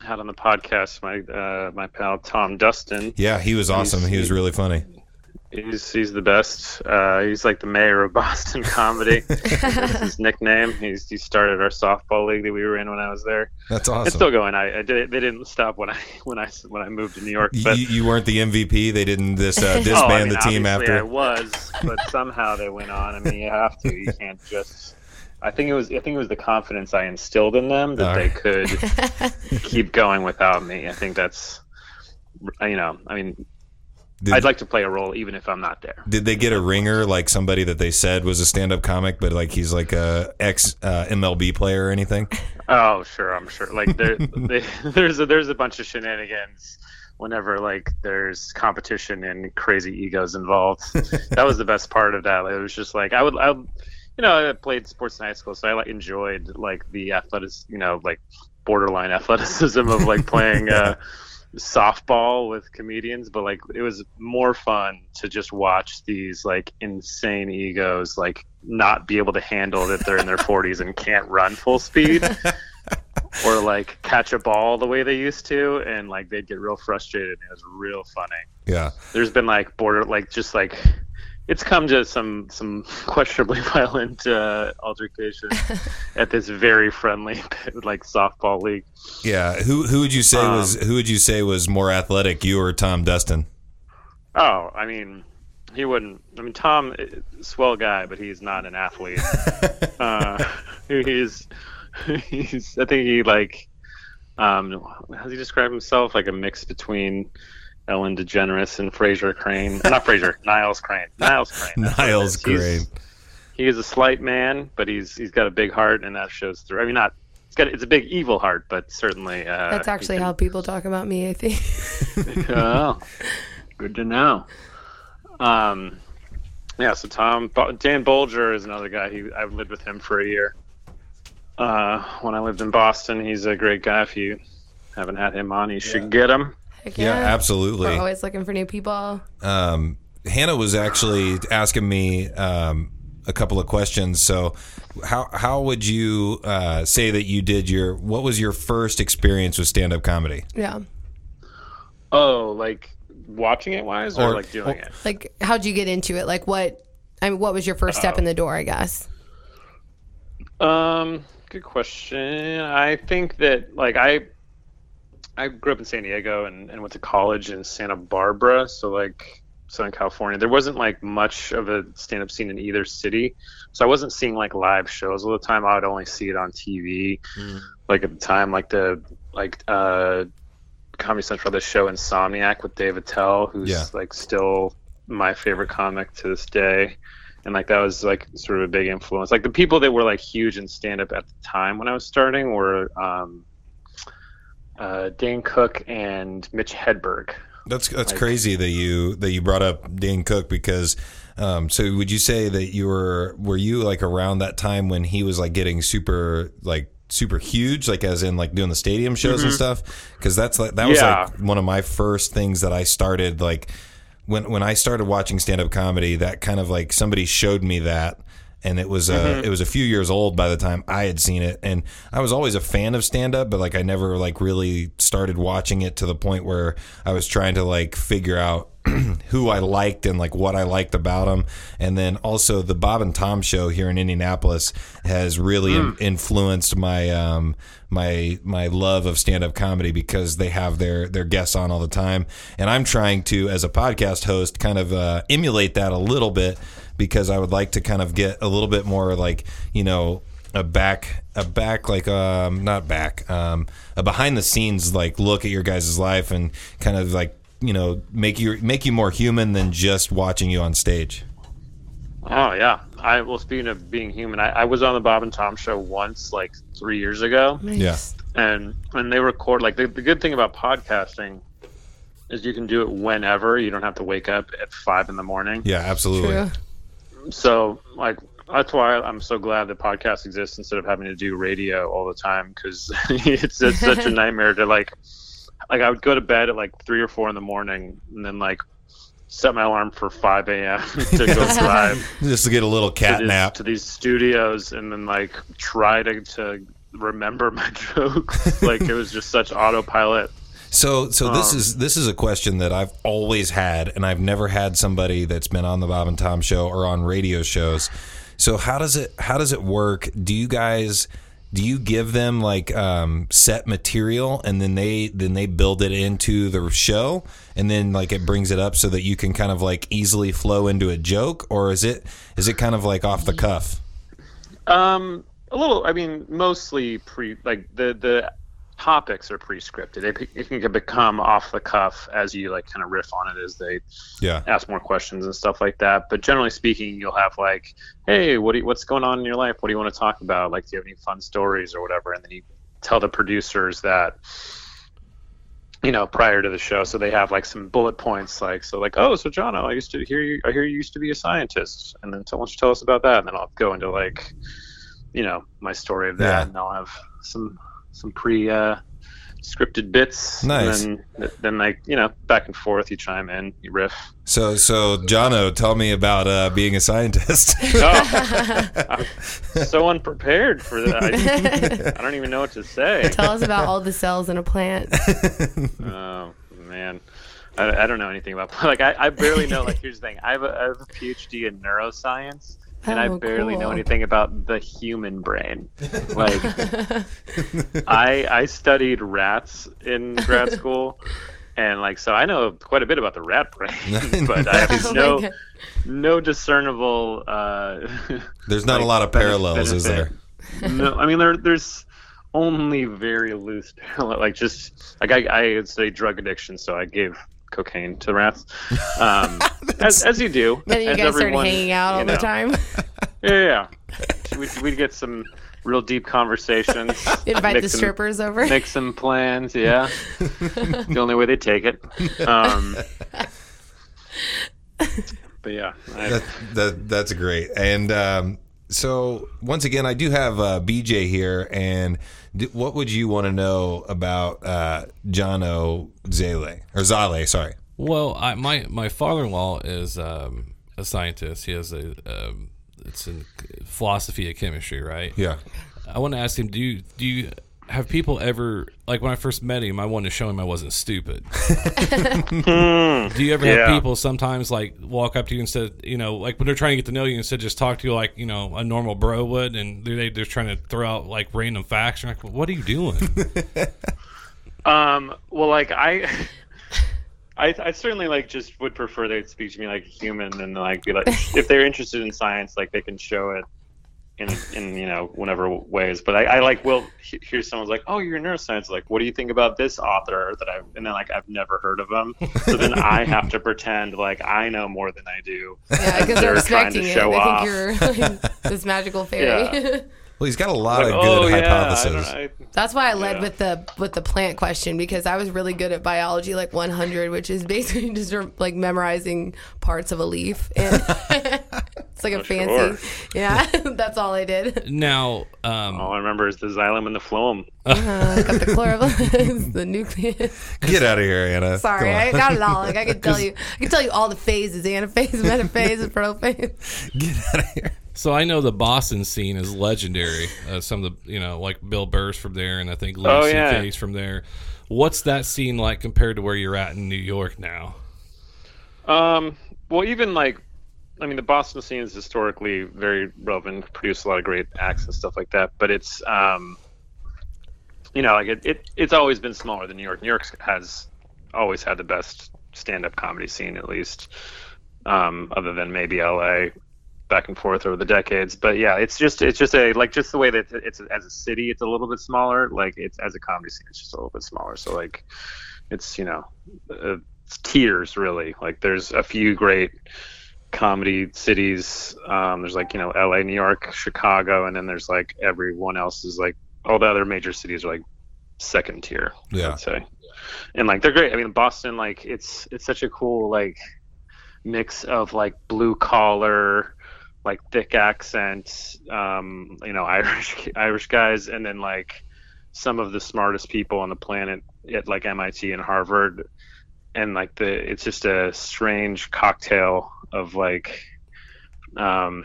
had on the podcast my uh, my pal Tom Dustin. Yeah, he was awesome. He's, he was really funny. He's he's the best. Uh, he's like the mayor of Boston comedy. That's his nickname. He's he started our softball league that we were in when I was there. That's awesome. It's still going. I, I did, they didn't stop when I when I when I moved to New York. But you, you weren't the M V P. They didn't this uh, disband oh, I mean, the team after. I was, but somehow they went on. I mean, you have to. You can't just. I think it was I think it was the confidence I instilled in them that right. they could keep going without me. I think that's, you know, I mean, did, I'd like to play a role even if I'm not there. Did they get a ringer, like somebody that they said was a stand-up comic, but like he's like a ex uh, M L B player or anything? Oh, sure, I'm sure. Like there, they, there's a, there's a bunch of shenanigans whenever like there's competition and crazy egos involved. That was the best part of that. Like, it was just like I would. I would You know, I played sports in high school, so I like, enjoyed like the athletic, you know, like borderline athleticism of like playing uh, softball with comedians. But like, it was more fun to just watch these like insane egos like not be able to handle that they're in their forties and can't run full speed, or like catch a ball the way they used to, and like they'd get real frustrated. It was real funny. Yeah, there's been like border, like just like. It's come to some, some questionably violent uh, altercation at this very friendly like softball league. Yeah, who who would you say um, was who would you say was more athletic, you or Tom Dustin? Oh, I mean, he wouldn't. I mean, Tom, swell guy, but he's not an athlete. uh, he's he's. I think he like. Um, how does he describe himself? Like a mix between Ellen DeGeneres and Fraser Crane. Not Fraser, Niles Crane. Niles Crane. Niles Crane. He is a slight man, but he's he's got a big heart, and that shows through. I mean, not it's got it's a big evil heart, but certainly. Uh, That's actually can, how people talk about me, I think. Oh, good to know. Um, yeah. So Tom, Dan Bolger is another guy. He I've lived with him for a year. Uh, when I lived in Boston, he's a great guy. If you haven't had him on, you yeah. should get him. Again. Yeah, absolutely. We're always looking for new people. Um, Hannah was actually asking me um, a couple of questions. So, how how would you uh, say that you did your? What was your first experience with stand-up comedy? Yeah. Oh, like watching it wise, or, or like doing or, it? Like, how'd you get into it? Like, what? I mean, what was your first Uh-oh. step in the door? I guess. Um, good question. I think that like I. I grew up in San Diego and, and went to college in Santa Barbara, so like Southern California. There wasn't like much of a stand-up scene in either city, so I wasn't seeing like live shows all the time. I would only see it on T V. Mm. Like at the time, like the like uh, Comedy Central, the show Insomniac with Dave Attell, who's yeah. like still my favorite comic to this day, and like that was like sort of a big influence. Like the people that were like huge in stand-up at the time when I was starting were. Um, Uh, Dane Cook and Mitch Hedberg. That's that's like, crazy that you that you brought up Dane Cook because um, so would you say that you were were you like around that time when he was like getting super like super huge like as in like doing the stadium shows mm-hmm. and stuff? Because that's like that was yeah. like one of my first things that I started like when when I started watching stand-up comedy that kind of like somebody showed me that. And it was uh, mm-hmm. it was a few years old by the time I had seen it, and I was always a fan of stand up, but like I never like really started watching it to the point where I was trying to like figure out who I liked and like what I liked about them. And then also the Bob and Tom show here in Indianapolis has really mm. in- influenced my um, my my love of stand up comedy because they have their their guests on all the time, and I'm trying to as a podcast host kind of uh, emulate that a little bit. Because I would like to kind of get a little bit more like, you know, a back, a back, like, um, not back, um, a behind the scenes, like, look at your guys' life and kind of, like, you know, make you, make you more human than just watching you on stage? Oh, yeah. I, well, speaking of being human, I, I was on the Bob and Tom show once, like, three years ago. Nice. Yeah. And, and they record, like, the, the good thing about podcasting is you can do it whenever. You don't have to wake up at five in the morning. Yeah, absolutely. True. So, like, that's why I'm so glad that podcasts exist instead of having to do radio all the time, because it's, it's such a nightmare to, like, like, I would go to bed at, like, three or four in the morning and then, like, set my alarm for five a.m. to go drive. Just to get a little cat to nap. These, to these studios, and then, like, try to, to remember my jokes. Like, it was just such autopilot. So so this um, is this is a question that I've always had, and I've never had somebody that's been on the Bob and Tom show or on radio shows. So how does it how does it work? Do you guys do you give them like um, set material, and then they then they build it into the show, and then like it brings it up so that you can kind of like easily flow into a joke, or is it is it kind of like off the cuff? Um, a little. I mean, mostly pre like the the. topics are pre-scripted. It, it can become off the cuff as you like kind of riff on it as they yeah. ask more questions and stuff like that. But generally speaking, you'll have like, hey, what do you, what's going on in your life? What do you want to talk about? Like, do you have any fun stories or whatever? And then you tell the producers that, you know, prior to the show, so they have like some bullet points, like so, like oh, so Jono, I used to hear you. I hear you used to be a scientist, and then so why don't you tell us about that? And then I'll go into like, you know, my story of that, yeah. and I'll have some. some pre uh, scripted bits. Nice. And then, then like, you know, back and forth, you chime in, you riff. So, so Jono, tell me about uh, being a scientist. Oh, I'm so unprepared for that. I, I don't even know what to say. Tell us about all the cells in a plant. Oh, man. I, I don't know anything about, like, I, I barely know, like, here's the thing. I have a, I have a PhD in neuroscience. And oh, I barely cool. know anything about the human brain. Like, I I studied rats in grad school, and like so I know quite a bit about the rat brain, but I have oh no no discernible. Uh, there's not like, a lot of parallels, benefit. Is there? No, I mean there there's only very loose parallel. Like just like I I studied drug addiction, so I gave cocaine to rats, um, as, as you do. And you guys everyone, started hanging out all you know, the time. Yeah, yeah. We'd, we'd get some real deep conversations. Invite the strippers some, over. Make some plans. Yeah, the only way they take it. Um, but yeah, I, that, that, that's great. And um, so once again, I do have uh, B J here, and what would you want to know about uh, Jono Zale or Zale? Sorry. Well, I, my my father-in-law is um, a scientist. He has a um, it's in philosophy of chemistry, right? Yeah. I want to ask him. Do you do you have people ever like when I first met him? I wanted to show him I wasn't stupid. Do you ever yeah. have people sometimes like walk up to you and say, you know, like when they're trying to get to know you, instead just talk to you like, you know, a normal bro would, and they they're trying to throw out like random facts? You're like, well, what are you doing? um. Well, like I. I, I certainly like just would prefer they'd speak to me like a human and like be like if they're interested in science, like they can show it in in you know whatever ways. But I, I like will hear someone's like, oh, you're a neuroscience, like what do you think about this author that I and then like I've never heard of them, so then I have to pretend like I know more than I do. Yeah, because they're expecting to show it. Off. They think you're like, this magical fairy. Yeah. Well, he's got a lot like, of good oh, hypotheses. Yeah, I I, That's why I led yeah. with the with the plant question, because I was really good at biology, like one hundred, which is basically just like memorizing parts of a leaf. And it's like oh, a fancy, sure. yeah. That's all I did. Now, um, all I remember is the xylem and the phloem. Uh, got the chlorophyll, the nucleus. Get out of here, Anna. Sorry, I got it all. Like I can tell you, I can tell you all the phases: anaphase, metaphase, and prophase. Get out of here. So I know the Boston scene is legendary. Uh, some of the, you know, like Bill Burr's from there, and I think Louis oh, yeah. C K's from there. What's that scene like compared to where you're at in New York now? Um, well, even like, I mean, the Boston scene is historically very relevant, produced a lot of great acts and stuff like that. But it's, um, you know, like it, it, it's always been smaller than New York. New York has always had the best stand-up comedy scene, at least, um, other than maybe L A back and forth over the decades. But yeah, it's just it's just a like just the way that it's as a city, it's a little bit smaller. Like it's as a comedy scene, it's just a little bit smaller. So like, it's you know, uh, it's tiers really. Like there's a few great comedy cities. Um, there's like you know L A, New York, Chicago, and then there's like everyone else is like all the other major cities are like second tier. Yeah, I'd say. And like they're great. I mean, Boston, like it's it's such a cool like mix of like blue collar, like thick accent, um, you know, Irish Irish guys, and then like some of the smartest people on the planet at like M I T and Harvard, and like the it's just a strange cocktail of like um,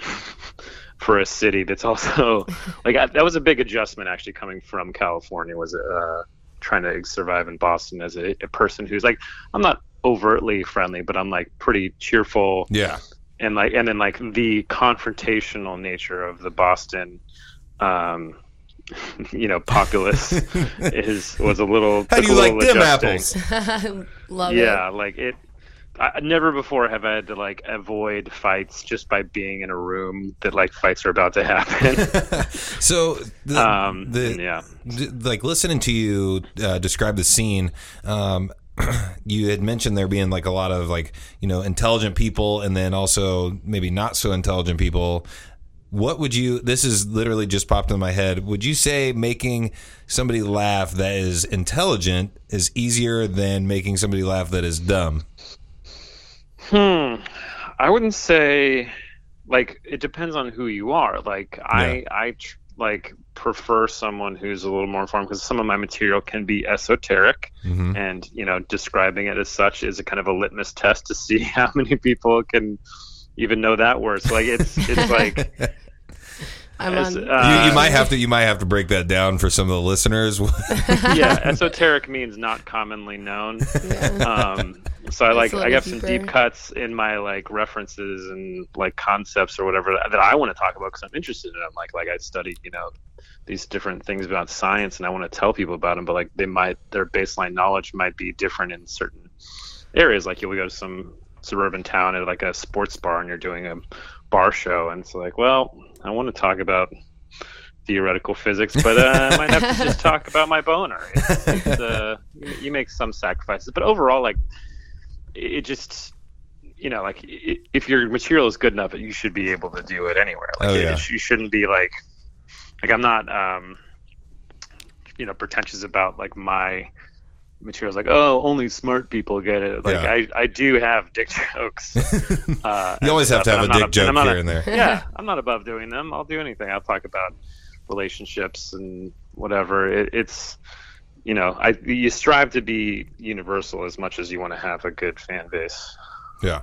for a city that's also like I, that was a big adjustment actually coming from California was uh trying to survive in Boston as a, a person who's like, I'm not overtly friendly, but I'm like pretty cheerful. Yeah. And like, and then like the confrontational nature of the Boston, um, you know, populace is, was a little, how do you like them apples? Love it. Yeah. Like it, I never before have I had to like avoid fights just by being in a room that like fights are about to happen. So, the, um, the, yeah, d- like listening to you uh, describe the scene, um, you had mentioned there being like a lot of like, you know, intelligent people and then also maybe not so intelligent people. What would you, this is literally just popped in my head. Would you say making somebody laugh that is intelligent is easier than making somebody laugh that is dumb? Hmm. I wouldn't say like, it depends on who you are. Like yeah. I, I tr- like prefer someone who's a little more informed because some of my material can be esoteric mm-hmm. and, you know, describing it as such is a kind of a litmus test to see how many people can even know that word. So like, it's, it's like, I'm as, on. Uh, you, you might have to, you might have to break that down for some of the listeners. Yeah. Esoteric means not commonly known. Yeah. Um, So I like I have some deep cuts in my like references and like concepts or whatever that, that I want to talk about because I'm interested in them. Like like I studied you know these different things about science and I want to tell people about them, but like they might their baseline knowledge might be different in certain areas. Like you'll go to some suburban town at like a sports bar and you're doing a bar show and it's like, well, I want to talk about theoretical physics, but uh, I might have to just talk about my boner. It's, it's, uh, you make some sacrifices, but overall like. It just, you know, like it, if your material is good enough, you should be able to do it anywhere. Like oh, yeah. it, you shouldn't be like, like I'm not, um, you know, pretentious about like my materials. Like, oh, only smart people get it. Like yeah. I, I do have dick jokes. Uh, you always have stuff, to have a dick ab- joke and here a, and there. Yeah, I'm not above doing them. I'll do anything. I'll talk about relationships and whatever. It, it's. You know, I you strive to be universal as much as you want to have a good fan base. Yeah,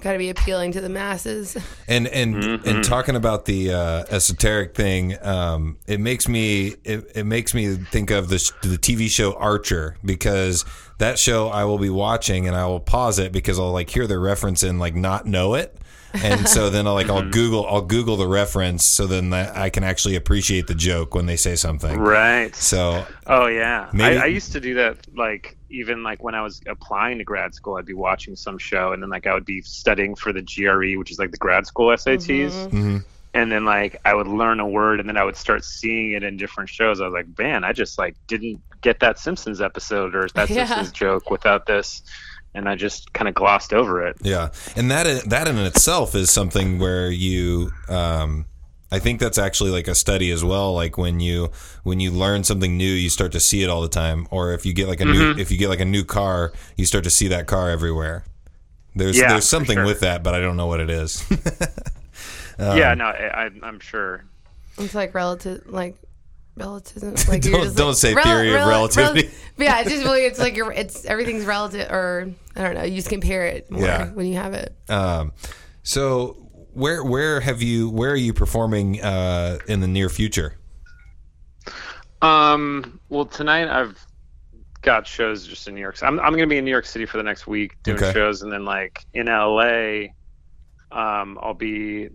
got to be appealing to the masses. And and mm-hmm. and talking about the uh, esoteric thing, um, it makes me it, it makes me think of the the T V show Archer, because that show I will be watching and I will pause it because I'll like hear the reference and like not know it. And so then I'll like I'll Google I'll Google the reference so then that I can actually appreciate the joke when they say something. Right. So. Oh yeah. Maybe... I, I used to do that. Like even like when I was applying to grad school, I'd be watching some show and then like I would be studying for the G R E, which is like the grad school S A Ts. Mm-hmm. Mm-hmm. And then like I would learn a word and then I would start seeing it in different shows. I was like, man, I just like didn't get that Simpsons episode or that yeah. Simpsons joke without this. And I just kind of glossed over it. Yeah. And that that in itself is something where you um, I think that's actually like a study as well. Like when you when you learn something new, you start to see it all the time. Or if you get like a mm-hmm. new if you get like a new car, you start to see that car everywhere. There's yeah, there's something sure. with that, but I don't know what it is. um, yeah, no, I, I, I'm sure. It's like relative like relativism like don't, just don't like, say theory rel- of relativity rel- yeah it's just really it's like you're it's everything's relative or I don't know you just compare it more yeah. when you have it um so where where have you where are you performing uh in the near future? Um well tonight I've got shows just in New York. I'm, I'm gonna be in New York City for the next week doing okay. shows, and then like in L A um I'll be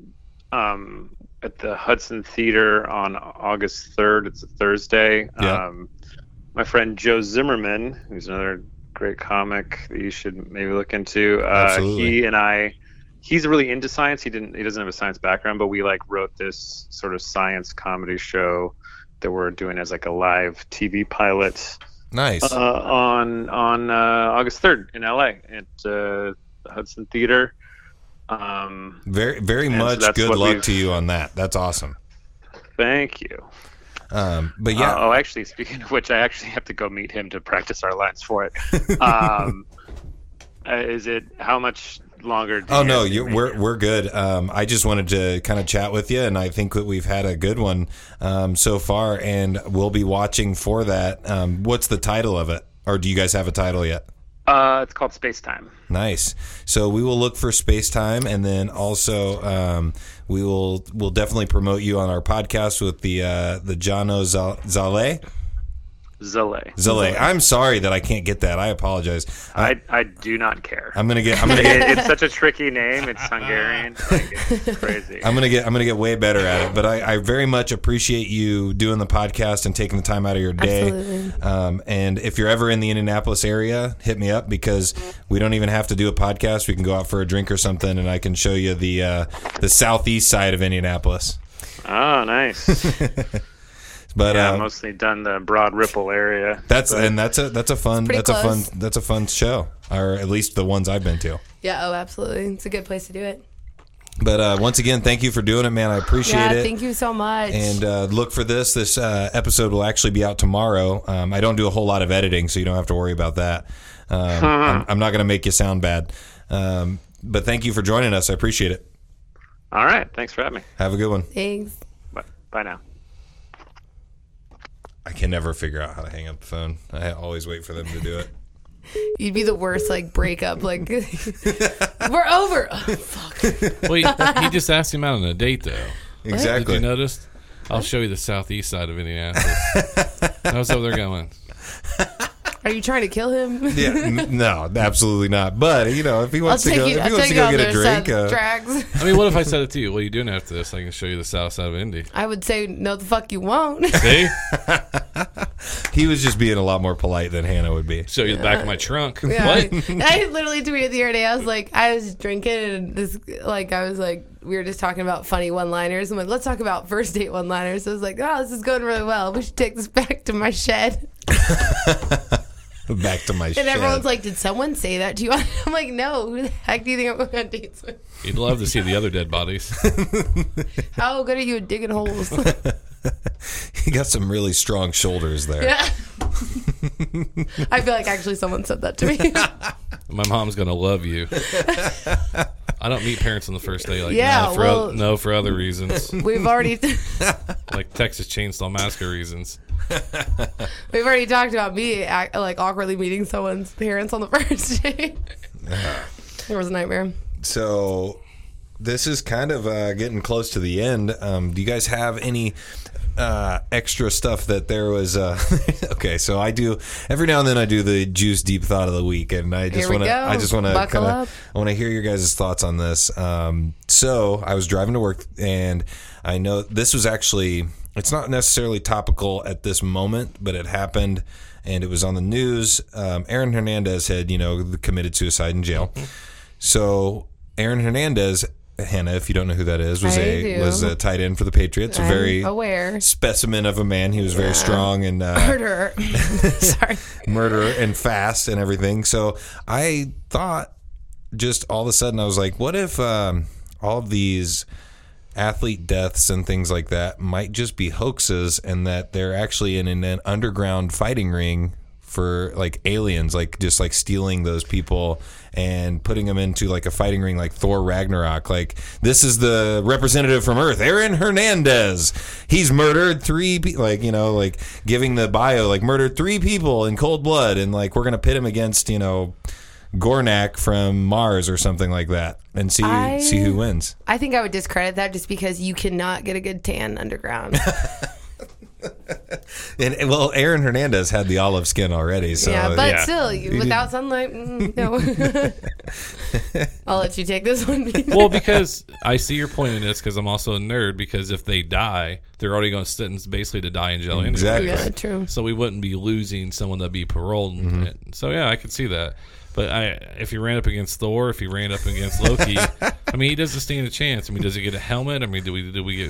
um at the Hudson Theater on August third. It's a Thursday. Yeah. Um, my friend Joe Zimmerman, who's another great comic that you should maybe look into, uh, he and I, he's really into science. He didn't, he doesn't have a science background, but we like wrote this sort of science comedy show that we're doing as like a live T V pilot. Nice. Uh, on on uh, August third in L A at uh, the Hudson Theater. Um, very very much so good luck to you on that. That's awesome. Thank you. Um, but yeah. Uh, oh, actually, speaking of which, I actually have to go meet him to practice our lines for it. Um, is it how much longer? Do oh you no, you, we're now? we're good. Um, I just wanted to kind of chat with you, and I think that we've had a good one um, so far, and we'll be watching for that. Um, what's the title of it, or do you guys have a title yet? Uh, it's called Space Time. Nice. So we will look for Space Time, and then also um, we will will definitely promote you on our podcast with the uh, the Jono Zale. Zale. Zale. I'm sorry that I can't get that. I apologize. I, I, I do not care. I'm gonna get. I'm gonna get. It's such a tricky name. It's Hungarian. Like, it's crazy. I'm gonna get. I'm gonna get way better at it. But I, I very much appreciate you doing the podcast and taking the time out of your day. Absolutely. Um, and if you're ever in the Indianapolis area, hit me up, because we don't even have to do a podcast. We can go out for a drink or something, and I can show you the uh, the southeast side of Indianapolis. Oh, nice. But yeah, um, mostly done the Broad Ripple area. That's but. and that's a that's a fun that's close. a fun that's a fun show, or at least the ones I've been to. Yeah, oh, absolutely, it's a good place to do it. But uh, once again, thank you for doing it, man. I appreciate yeah, it. Thank you so much. And uh, look for this. This uh, episode will actually be out tomorrow. Um, I don't do a whole lot of editing, so you don't have to worry about that. Um, huh. I'm, I'm not going to make you sound bad. Um, but thank you for joining us. I appreciate it. All right, thanks for having me. Have a good one. Thanks. Bye, Bye now. I can never figure out how to hang up the phone. I always wait for them to do it. You'd be the worst, like, breakup. Like, we're over. Oh, fuck. Wait, he just asked him out on a date, though. Exactly. Did you notice? I'll show you the southeast side of Indianapolis. I was over there going. Are you trying to kill him? Yeah, n- no, absolutely not. But, you know, if he wants I'll to go, you, if he wants to go get a drink. Uh, I mean, what if I said it to you? What are you doing after this? I can show you the south side of Indy. I would say, no, the fuck you won't. See? He was just being a lot more polite than Hannah would be. Show you the back of my trunk. Yeah, what? I, I literally tweeted the other day. I was like, I was drinking, and this, like, I was like, we were just talking about funny one-liners. I'm like, let's talk about first date one-liners. So I was like, oh, this is going really well. We should take this back to my shed. Back to my and shed. And everyone's like, did someone say that to you? I'm like, no. Who the heck do you think I'm going on dates with? You'd love to see the other dead bodies. How good are you at digging holes? You got some really strong shoulders there. Yeah. I feel like actually someone said that to me. My mom's going to love you. I don't meet parents on the first day. Like, yeah, no, for well, o- no, for other reasons. We've already... T- like Texas Chainsaw Massacre reasons. We've already talked about me, like, awkwardly meeting someone's parents on the first day. It was a nightmare. So... This is kind of uh, getting close to the end. Um, do you guys have any uh, extra stuff that there was? Uh, okay, so I do every now and then. I do the Juice Deep Thought of the Week, and I just want to. I just want to kind of. I want to hear your guys' thoughts on this. Um, so I was driving to work, and I know this was actually. It's not necessarily topical at this moment, but it happened, and it was on the news. Um, Aaron Hernandez had, you know, committed suicide in jail. Mm-hmm. So Aaron Hernandez. Hannah, if you don't know who that is, was I a do. was a tight end for the Patriots. I'm a very aware specimen of a man. He was very yeah. strong and uh, murderer, sorry, murderer and fast and everything. So I thought, just all of a sudden, I was like, what if um, all of these athlete deaths and things like that might just be hoaxes, and that they're actually in an underground fighting ring for like aliens, like just like stealing those people and putting them into like a fighting ring, like Thor Ragnarok. Like, this is the representative from Earth, Aaron Hernandez. He's murdered three, pe- like, you know, like giving the bio, like murdered three people in cold blood. And like, we're going to pit him against, you know, Gornak from Mars or something like that, and see I, see who wins. I think I would discredit that, just because you cannot get a good tan underground. And well, Aaron Hernandez had the olive skin already, so yeah, but yeah. still, you, without sunlight, mm, no. I'll let you take this one. Well, because I see your point in this, because I'm also a nerd. Because if they die, they're already going to sentence basically to die in jail. Exactly, yeah, true. So we wouldn't be losing someone that'd be paroled. Mm-hmm. So yeah, I could see that. But I, if he ran up against Thor, if he ran up against Loki, I mean, he doesn't stand a chance. I mean, does he get a helmet? I mean, do we do we get?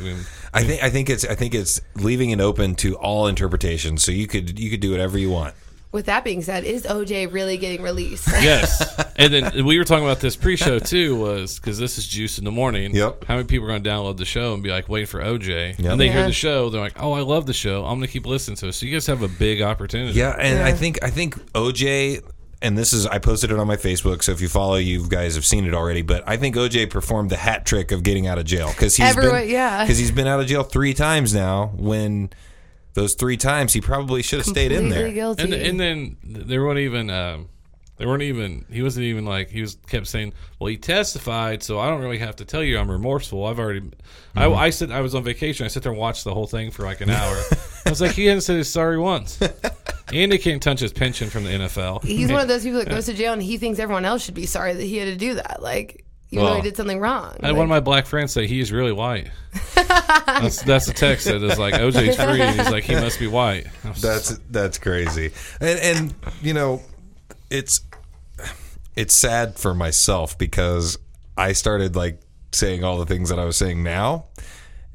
I, mean, I think I think it's I think it's leaving it open to all interpretations. So you could you could do whatever you want. With that being said, is O J really getting released? Yes. And then we were talking about this pre-show too, was because this is Juice in the Morning. Yep. How many people are going to download the show and be like, waiting for O J? Yep. And they yeah. hear the show, they're like, oh, I love the show. I'm going to keep listening to it. So you guys have a big opportunity. Yeah, and yeah. I think I think O J. And this is, I posted it on my Facebook, so if you follow, you guys have seen it already. But I think O J performed the hat trick of getting out of jail because he's Everyone, been, yeah, because he's been out of jail three times now. When those three times, he probably should have stayed in there. Guilty. And and then there weren't even, um, there weren't even. He wasn't even like he was kept saying, "Well, he testified, so I don't really have to tell you I'm remorseful. I've already." Mm-hmm. I, I said I was on vacation. I sat there and watched the whole thing for like an hour. I was like, he hadn't said he's sorry once. And he can't touch his pension from the N F L. He's and, one of those people that goes to jail and he thinks everyone else should be sorry that he had to do that. Like, you well, know, he did something wrong. I had like, one of my black friends say he's really white. that's, that's a text that is like, O J's free. And he's like, he must be white. That's like, that's crazy. And, and, you know, it's it's sad for myself because I started, like, saying all the things that I was saying now.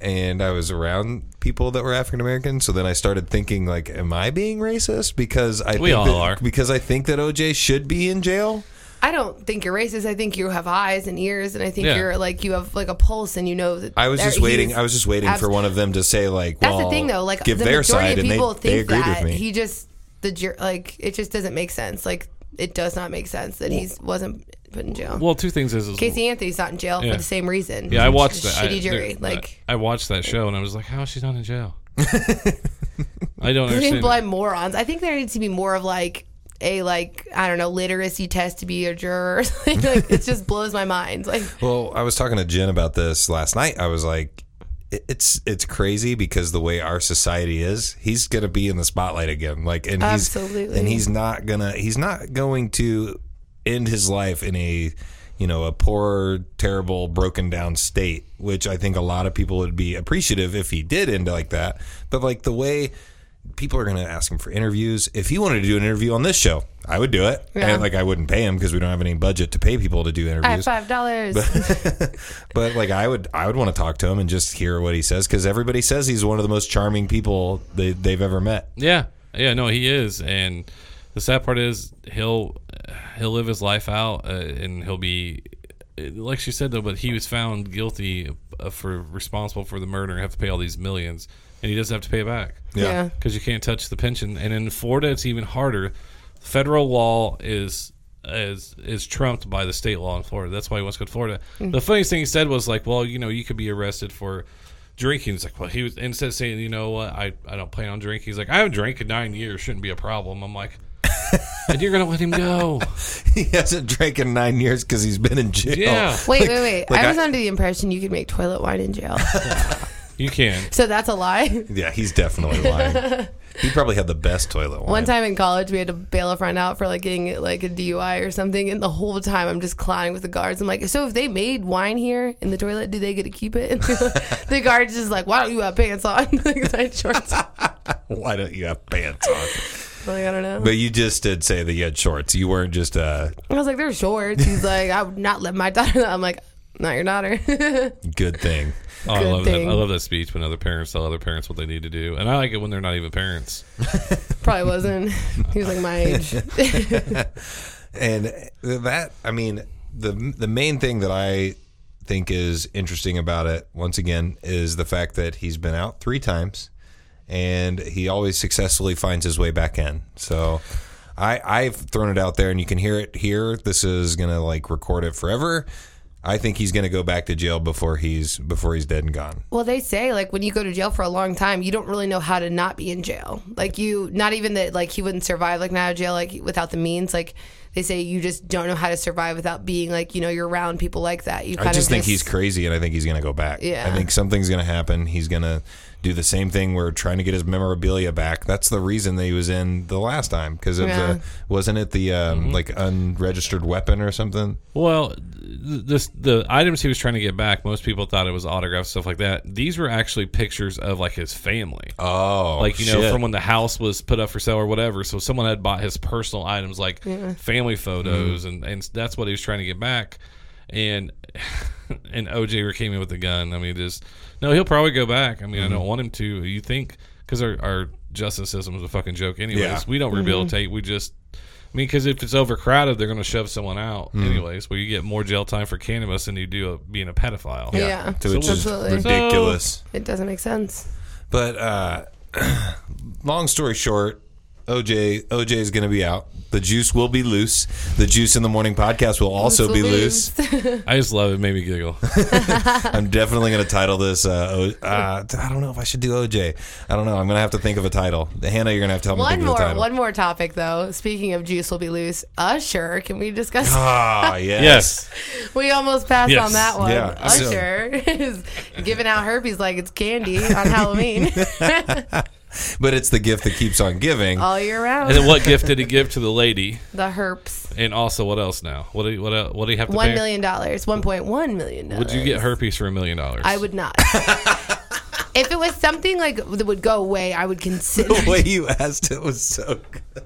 And I was around people that were African American, so then I started thinking, like, am I being racist? Because I we think all that, are. Because I think that O J should be in jail. I don't think you're racist. I think you have eyes and ears, and I think yeah. you're like you have like a pulse, and you know that. I was just waiting. I was just waiting abs- for one of them to say like, well, that's the thing though. Like give the their side, of people and they, they agreed that. With me. He just the like it just doesn't make sense. Like it does not make sense that he wasn't put in jail. Well, two things is, is Casey Anthony's not in jail yeah. for the same reason. Yeah, I watched that. Shitty jury. I, like I watched that show and I was like, how is she not in jail? I don't understand. Blind morons. I think there needs to be more of like a like I don't know literacy test to be a juror. like, like it just blows my mind. Like, well, I was talking to Jen about this last night. I was like, It's it's crazy because the way our society is, he's gonna be in the spotlight again. Like and Absolutely. he's and he's not gonna he's not going to end his life in a you know a poor, terrible, broken down state, which I think a lot of people would be appreciative if he did end like that. But like the way people are gonna ask him for interviews. If he wanted to do an interview on this show, I would do it. Yeah. And like I wouldn't pay him because we don't have any budget to pay people to do interviews. I have five dollars. But, but like I would I would want to talk to him and just hear what he says because everybody says he's one of the most charming people they, they've ever met. Yeah. Yeah, no, he is. And the sad part is he'll he'll live his life out uh, and he'll be like she said though, but he was found guilty for responsible for the murder and have to pay all these millions. And he doesn't have to pay back. Yeah. Because you can't touch the pension. And in Florida, it's even harder. Federal law is is is trumped by the state law in Florida. That's why he wants to go to Florida. Mm-hmm. The funniest thing he said was like, well, you know, you could be arrested for drinking. He's like, well, he was, instead of saying, you know what, I, I don't plan on drinking. He's like, I haven't drank in nine years. Shouldn't be a problem. I'm like, and you're going to let him go. He hasn't drank in nine years because he's been in jail. Yeah. Wait, like, wait, wait. Like I was I, under the impression you could make toilet wine in jail. You can. So that's a lie? Yeah, he's definitely lying. He probably had the best toilet wine. One time in college, we had to bail a friend out for like getting like a D U I or something, and the whole time I'm just clowning with the guards. I'm like, so if they made wine here in the toilet, do they get to keep it? And like, the guard's just like, why don't you have pants on? Because I had shorts on. Why don't you have pants on? Like, I don't know. But you just did say that you had shorts. You weren't just... Uh... I was like, they're shorts. He's like, I would not let my daughter... I'm like, not your daughter. Good thing. Oh, I love thing. that. I love that speech when other parents tell other parents what they need to do, and I like it when they're not even parents. Probably wasn't. He was like my age. And that, I mean, the the main thing that I think is interesting about it, once again, is the fact that he's been out three times, and he always successfully finds his way back in. So, I I've thrown it out there, and you can hear it here. This is gonna like record it forever. I think he's going to go back to jail before he's before he's dead and gone. Well, they say like when you go to jail for a long time, you don't really know how to not be in jail. Like you, not even that like he wouldn't survive like out of jail like without the means. Like they say you just don't know how to survive without being like you know you're around people like that. You kind I just of think just, he's crazy, and I think he's going to go back. Yeah, I think something's going to happen. He's going to do the same thing. We're trying to get his memorabilia back. That's the reason that he was in the last time because yeah. wasn't it the um, mm-hmm. like unregistered weapon or something? Well. This, the items he was trying to get back, most people thought it was autographs, stuff like that. These were actually pictures of like his family. Oh, like you shit. know, from when the house was put up for sale or whatever. So someone had bought his personal items, like yeah. family family photos, mm-hmm. and, and that's what he was trying to get back. And and O J came in with a gun. I mean, just no. He'll probably go back. I mean, mm-hmm. I don't want him to. You think because our, our justice system is a fucking joke, anyways. Yeah. We don't rehabilitate. Mm-hmm. We just. I mean, because if it's overcrowded, they're going to shove someone out, mm-hmm. anyways. Where you get more jail time for cannabis than you do a, being a pedophile. Yeah, yeah. So it's just ridiculous. So, it doesn't make sense. But uh, long story short, O J O J is going to be out. The juice will be loose. The Juice in the Morning podcast will also loose be loose. loose. I just love it. It made me giggle. I'm definitely going to title this. Uh, o- uh, I don't know if I should do O J. I don't know. I'm going to have to think of a title. Hannah, you're going to have to tell me one more, the title. One more topic, though. Speaking of Juice will be loose, Usher. Can we discuss Ah, yes. yes. We almost passed yes. on that one. Yeah. Usher so. is giving out herpes like it's candy on Halloween. But it's the gift that keeps on giving all year round. And then what gift did he give to the lady? The herpes. And also, what else now? What do you, what else, what do you have to pay? One million dollars. One point one million dollars. Would you get herpes for a million dollars? I would not. If it was something like that would go away, I would consider. The way you asked it was so good.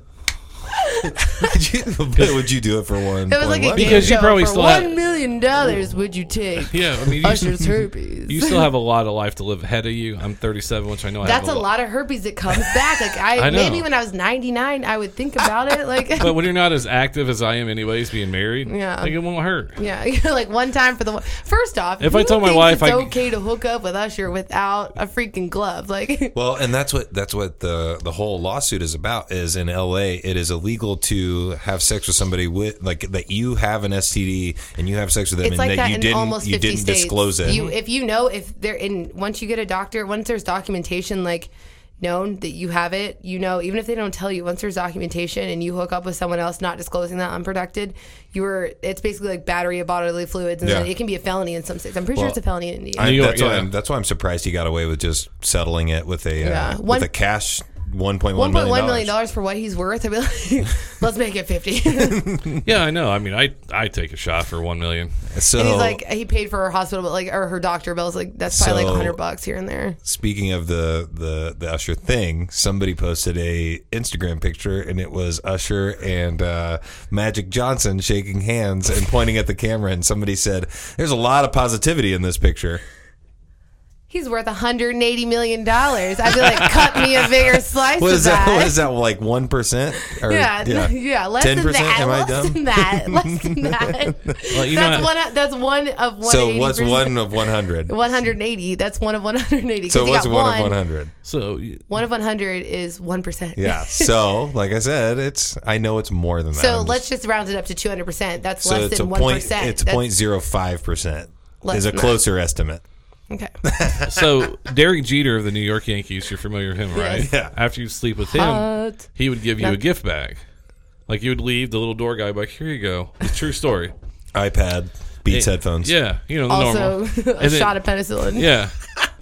would, you, would you do it for one? It was like a because you probably still have one million dollars. Would you take? Yeah, I mean, you, Usher's herpes. You still have a lot of life to live ahead of you. I'm thirty-seven, which I know. That's I have a, a lot of herpes that comes back. Like I, I maybe when I was ninety-nine, I would think about it. Like, but when you're not as active as I am, anyways, being married, yeah, like it won't hurt. Yeah, like one time for the first off. If I told my wife, it's I, okay to hook up with Usher without a freaking glove, like well, and that's what that's what the the whole lawsuit is about. Is in L A, it is illegal to have sex with somebody with like that you have an S T D and you have sex with them, it's and like that, that you didn't you didn't states. disclose it. You, if you know if they're in once you get a doctor, once there's documentation like known that you have it, you know, even if they don't tell you, once there's documentation and you hook up with someone else not disclosing that unprotected, you're it's basically like battery of bodily fluids, and yeah. it can be a felony in some states. I'm pretty well, sure it's a felony in Indiana. I, that's, yeah. why I'm, that's why I'm surprised he got away with just settling it with a yeah. uh, One, with a cash. one point one million dollars for what he's worth. I'd be like, let's make it fifty. Yeah, I know. I mean, I I take a shot for one million. So and he's like, he paid for her hospital, but like, or her doctor bills. Like that's probably so, like a hundred bucks here and there. Speaking of the, the the Usher thing, somebody posted a Instagram picture, and it was Usher and uh, Magic Johnson shaking hands and pointing at the camera, and somebody said, "There's a lot of positivity in this picture." He's worth one hundred eighty million dollars. I'd be like, cut me a bigger slice what is of that. that. What is that, like one percent? Or, yeah, yeah, yeah, less ten percent, than that. Am I dumb? Less than that. Less than that. Well, you that's, know, one, that's one of one hundred eighty. So what's one of one hundred? one hundred eighty. That's one of one hundred eighty. So what's one, one of one hundred? So one of one hundred is one percent. Yeah. So, like I said, it's I know it's more than that. So I'm let's just, just round it up to two hundred percent. That's so less than one percent. Point, it's zero point zero five percent is a closer that. estimate. Okay. So Derek Jeter of the New York Yankees, you're familiar with him, right? Yes. Yeah. After you sleep with him, Hot. he would give you no. a gift bag. Like you would leave the little door guy, like, here you go. It's true story. iPad, Beats it, headphones. Yeah, you know the also, normal. Also, a shot then, of penicillin. Yeah.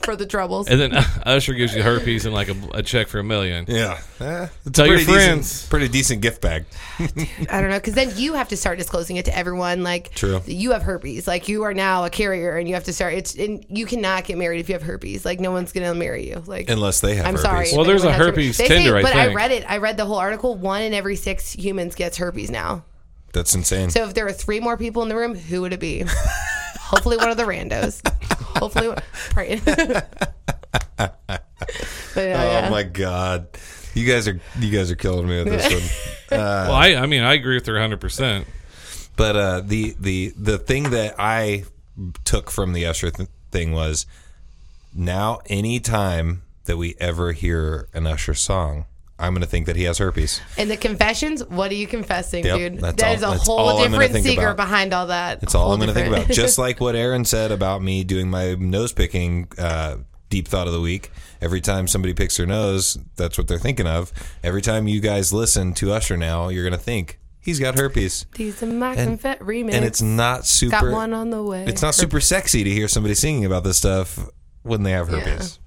For the troubles. And then Usher gives you herpes and like a, a check for a million. Yeah. Eh, Tell your friends. Decent, pretty decent gift bag. Dude, I don't know. Because then you have to start disclosing it to everyone. Like, True. You have herpes. Like, you are now a carrier and you have to start. It's and you cannot get married if you have herpes. Like, no one's going to marry you. Like, Unless they have I'm herpes. I'm sorry. Well, there's a herpes, herpes. Tender, say, I but think. But I read it. I read the whole article. One in every six humans gets herpes now. That's insane. So if there were three more people in the room, who would it be? Hopefully one of the randos. Hopefully, one, pray. But, uh, yeah. Oh my God, you guys are you guys are killing me with this one. Uh, well, I, I mean I agree with her one hundred percent. But uh, the the the thing that I took from the Usher th- thing was now any time that we ever hear an Usher song, I'm going to think that he has herpes. And the confessions, what are you confessing, yep, dude? That's There's all, a that's whole different secret behind all that. That's all I'm going to think about. Just like what Aaron said about me doing my nose picking uh, deep thought of the week. Every time somebody picks their nose, that's what they're thinking of. Every time you guys listen to Usher now, you're going to think, he's got herpes. These are my and, confet remix. And it's not super... Got one on the way. It's not super sexy to hear somebody singing about this stuff when they have herpes. Yeah.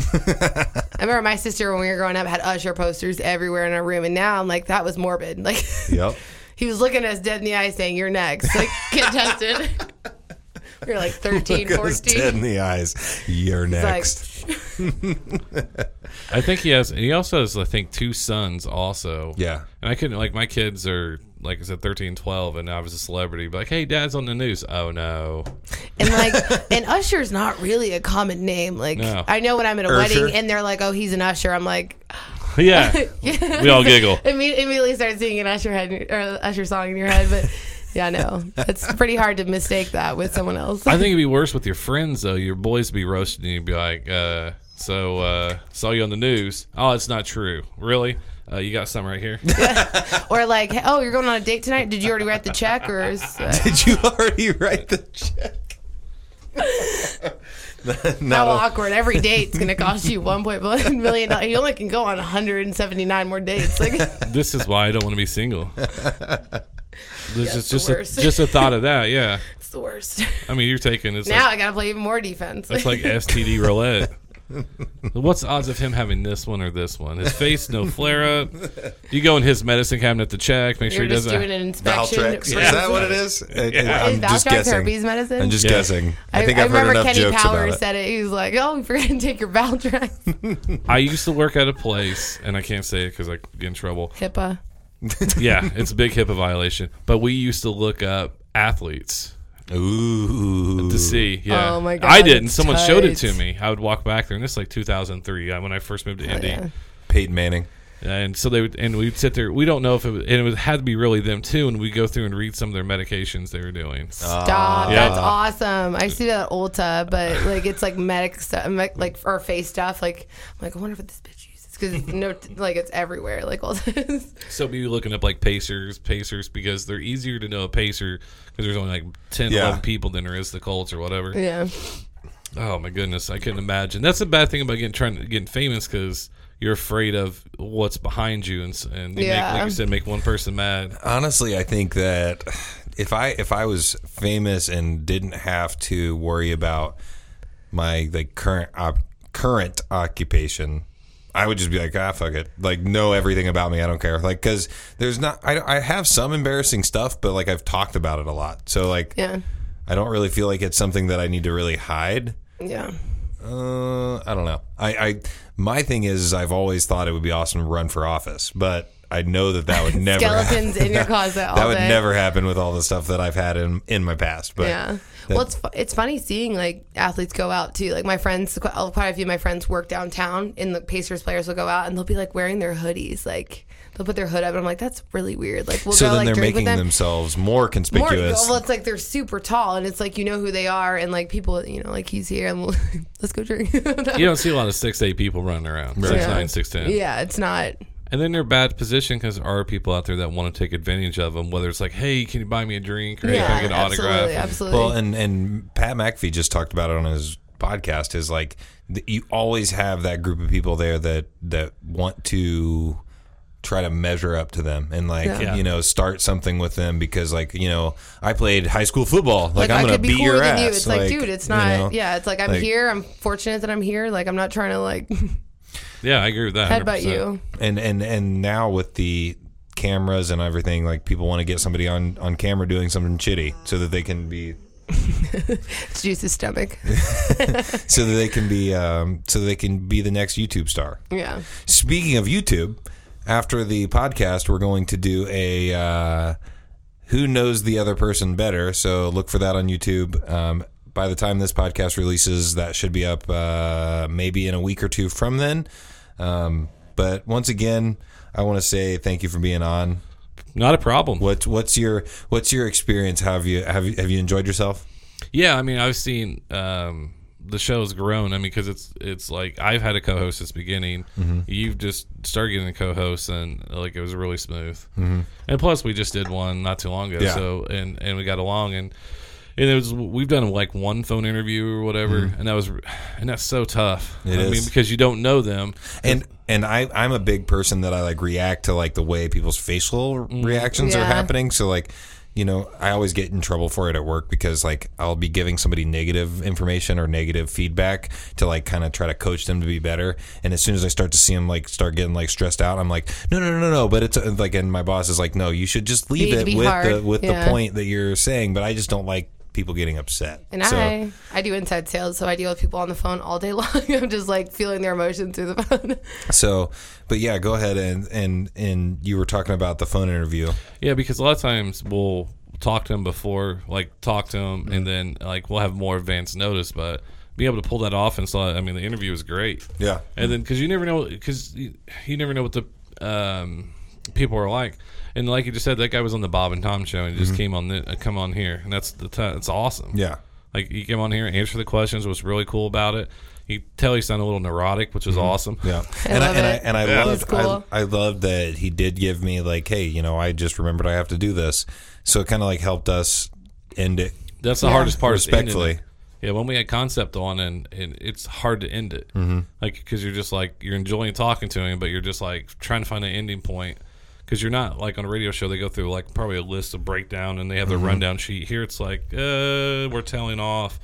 I remember my sister when we were growing up had Usher posters everywhere in our room, and now I'm like, that was morbid. Like, yep. He was looking at us dead in the eye, saying, "You're next." Like, get tested. We were like thirteen, Look fourteen. Dead in the eyes. You're He's next. Like, I think he has. He also has, I think, two sons. Also, yeah. And I couldn't like my kids are like I said, thirteen, twelve, and I was a celebrity. But like, hey, Dad's on the news. Oh, no. And like, and Usher's not really a common name. Like, no. I know when I'm at a Usher. wedding and they're like, oh, he's an usher. I'm like... Yeah. yeah. We all giggle. Immediately start singing an Usher, head, or Usher song in your head, but... Yeah, I know. It's pretty hard to mistake that with someone else. I think it'd be worse with your friends, though. Your boys would be roasting you and be like, uh, so, uh, saw you on the news. Oh, it's not true. Really? Uh, you got some right here. Yeah. Or like, oh, you're going on a date tonight? Did you already write the check? Or is, uh... Did you already write the check? How awkward. Every date's going to cost you one point one million dollars. You only can go on one hundred seventy-nine more dates. Like, this is why I don't want to be single. This yeah, is just a, just a thought of that, yeah. It's the worst. I mean, you're taking it's now. Like, I gotta play even more defense. It's like S T D roulette. What's the odds of him having this one or this one? His face, no flare up. You go in his medicine cabinet to check, make you're sure he doesn't. You're just doing an inspection. Valtrex. Yeah. Is that what it is? Yeah. It, it, yeah. I'm just guessing. Herpes medicine? I'm just yeah. guessing. I, I think I I've remember heard enough Kenny jokes Powers about it. Said it. He was like, "Oh, we forgot to take your Valtrex." I used to work at a place, and I can't say it because I get in trouble. HIPAA. Yeah, it's a big HIPAA violation. But we used to look up athletes. Ooh. To see. Yeah. Oh, my God. I didn't. Someone tight. Showed it to me. I would walk back there, and this is like two thousand three when I first moved to oh, Indy. Yeah. Peyton Manning. And so they would, and we'd sit there. We don't know if it was, and it would, had to be really them too. And we'd go through and read some of their medications they were doing. Stop. Yeah. That's awesome. I see that at Ulta, but like it's like medic stuff, like, or face stuff. Like, I'm like, I wonder if this bitch. Because no, like it's everywhere, like all this. So be looking up like Pacers, Pacers, because they're easier to know a Pacer because there's only like ten, yeah. eleven people than there is the Colts or whatever. Yeah. Oh my goodness, I couldn't imagine. That's the bad thing about getting trying to getting famous because you're afraid of what's behind you, and and you yeah. make, like you said, make one person mad. Honestly, I think that if I if I was famous and didn't have to worry about my like current uh, current occupation. I would just be like, ah, fuck it. Like, know everything about me. I don't care. Like, because there's not, I, I have some embarrassing stuff, but, like, I've talked about it a lot. So, like, yeah. I don't really feel like it's something that I need to really hide. Yeah. Uh, I don't know. I, I my thing is, is, I've always thought it would be awesome to run for office, but I know that that would never Skeletons happen. In your closet all that would day. Never happen with all the stuff that I've had in, in my past. But yeah. Well, it's it's funny seeing, like, athletes go out, too. Like, my friends, quite a few of my friends work downtown, and the Pacers players will go out, and they'll be, like, wearing their hoodies. Like, they'll put their hood up, and I'm like, that's really weird. Like, we'll So go, then like, they're making them. Themselves more conspicuous. More, well, it's like they're super tall, and it's like you know who they are, and, like, people, you know, like, he's here, and we'll, let's go drink. You don't see a lot of six eight people running around, six nine, six ten. Yeah, it's not... And then they're in a bad position because there are people out there that want to take advantage of them, whether it's like, hey, can you buy me a drink? Or yeah, hey, can I get an absolutely, autograph? Absolutely. Well, and, and Pat McAfee just talked about it on his podcast is like the, you always have that group of people there that, that want to try to measure up to them and like, yeah. you know, start something with them because like, you know, I played high school football. Like, like I'm going to beat your ass. You. It's like, like, dude, it's not. You know, yeah. It's like I'm like, here. I'm fortunate that I'm here. Like I'm not trying to like... Yeah, I agree with that. one hundred percent. How about you? And and and now with the cameras and everything, like people want to get somebody on, on camera doing something shitty so that they can be. It's Juice's stomach. so that they can be um, so they can be the next YouTube star. Yeah. Speaking of YouTube, after the podcast, we're going to do a uh, Who Knows the Other Person Better. So look for that on YouTube. Um, by the time this podcast releases, that should be up uh, maybe in a week or two from then. Um, but once again, I want to say thank you for being on. Not a problem. What's what's your what's your experience? Have you have you, have you enjoyed yourself? Yeah, I mean, I've seen um, the show's grown. I mean, because it's it's like I've had a co-host since the beginning. Mm-hmm. You've just started getting a co-host, and like it was really smooth. Mm-hmm. And plus, we just did one not too long ago, yeah. so and and we got along and. And it was, we've done like one phone interview or whatever, mm-hmm. and that was, and that's so tough. It I is. mean, because you don't know them. And and I I'm a big person that I like react to like the way people's facial reactions yeah. are happening. So like, you know, I always get in trouble for it at work because like I'll be giving somebody negative information or negative feedback to like kind of try to coach them to be better. And as soon as I start to see them like start getting like stressed out, I'm like, no, no, no, no, no. But it's uh, like, and my boss is like, no, you should just leave it with hard. the with yeah. the point that you're saying. But I just don't like. people getting upset. And so, I, I do inside sales, so I deal with people on the phone all day long. I'm just like feeling their emotions through the phone. So, but yeah, go ahead and and and you were talking about the phone interview. Yeah, because a lot of times we'll talk to them before, like talk to them, mm-hmm. and then like we'll have more advance notice, but be able to pull that off and saw. I mean, the interview was great. Yeah, and then because you never know, because you, you never know what the um, people are like. And like you just said, that guy was on the Bob and Tom show and mm-hmm. just came on the uh, come on here, and that's the time. It's awesome. Yeah, like you came on here and answered the questions. What's really cool about it? You tell he sounded a little neurotic, which was mm-hmm. awesome. Yeah, I and, I, and I and I yeah. loved cool. I, I loved that he did give me like, hey, you know, I just remembered I have to do this, so it kind of like helped us end it. That's the yeah. hardest part, respectfully. Yeah, when we had concept on, and, and it's hard to end it, mm-hmm. like because you're just like you're enjoying talking to him, but you're just like trying to find an ending point because you're not like on a radio show. They go through like probably a list of breakdown and they have their mm-hmm. rundown sheet. Here it's like uh, we're telling off.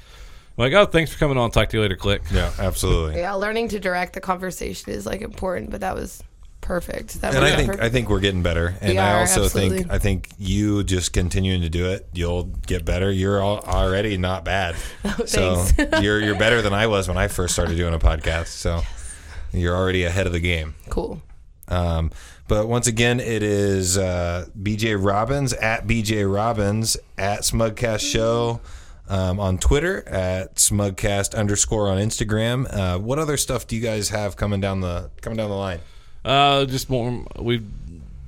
Like, oh, thanks for coming on. Talk to you later. Click. Yeah, absolutely. Yeah, learning to direct the conversation is like important, but that was perfect. That and I think perfect. I think we're getting better, and we I are, also absolutely. think I think you just continuing to do it, you'll get better. You're all already not bad, oh, so you're you're better than I was when I first started doing a podcast. So yes. you're already ahead of the game. Cool. Um, but once again, it is uh, B J Robbins at B J Robbins at Smugcast Show. Um, on Twitter at Smugcast underscore on Instagram. Uh, what other stuff do you guys have coming down the coming down the line? Uh, just more. We've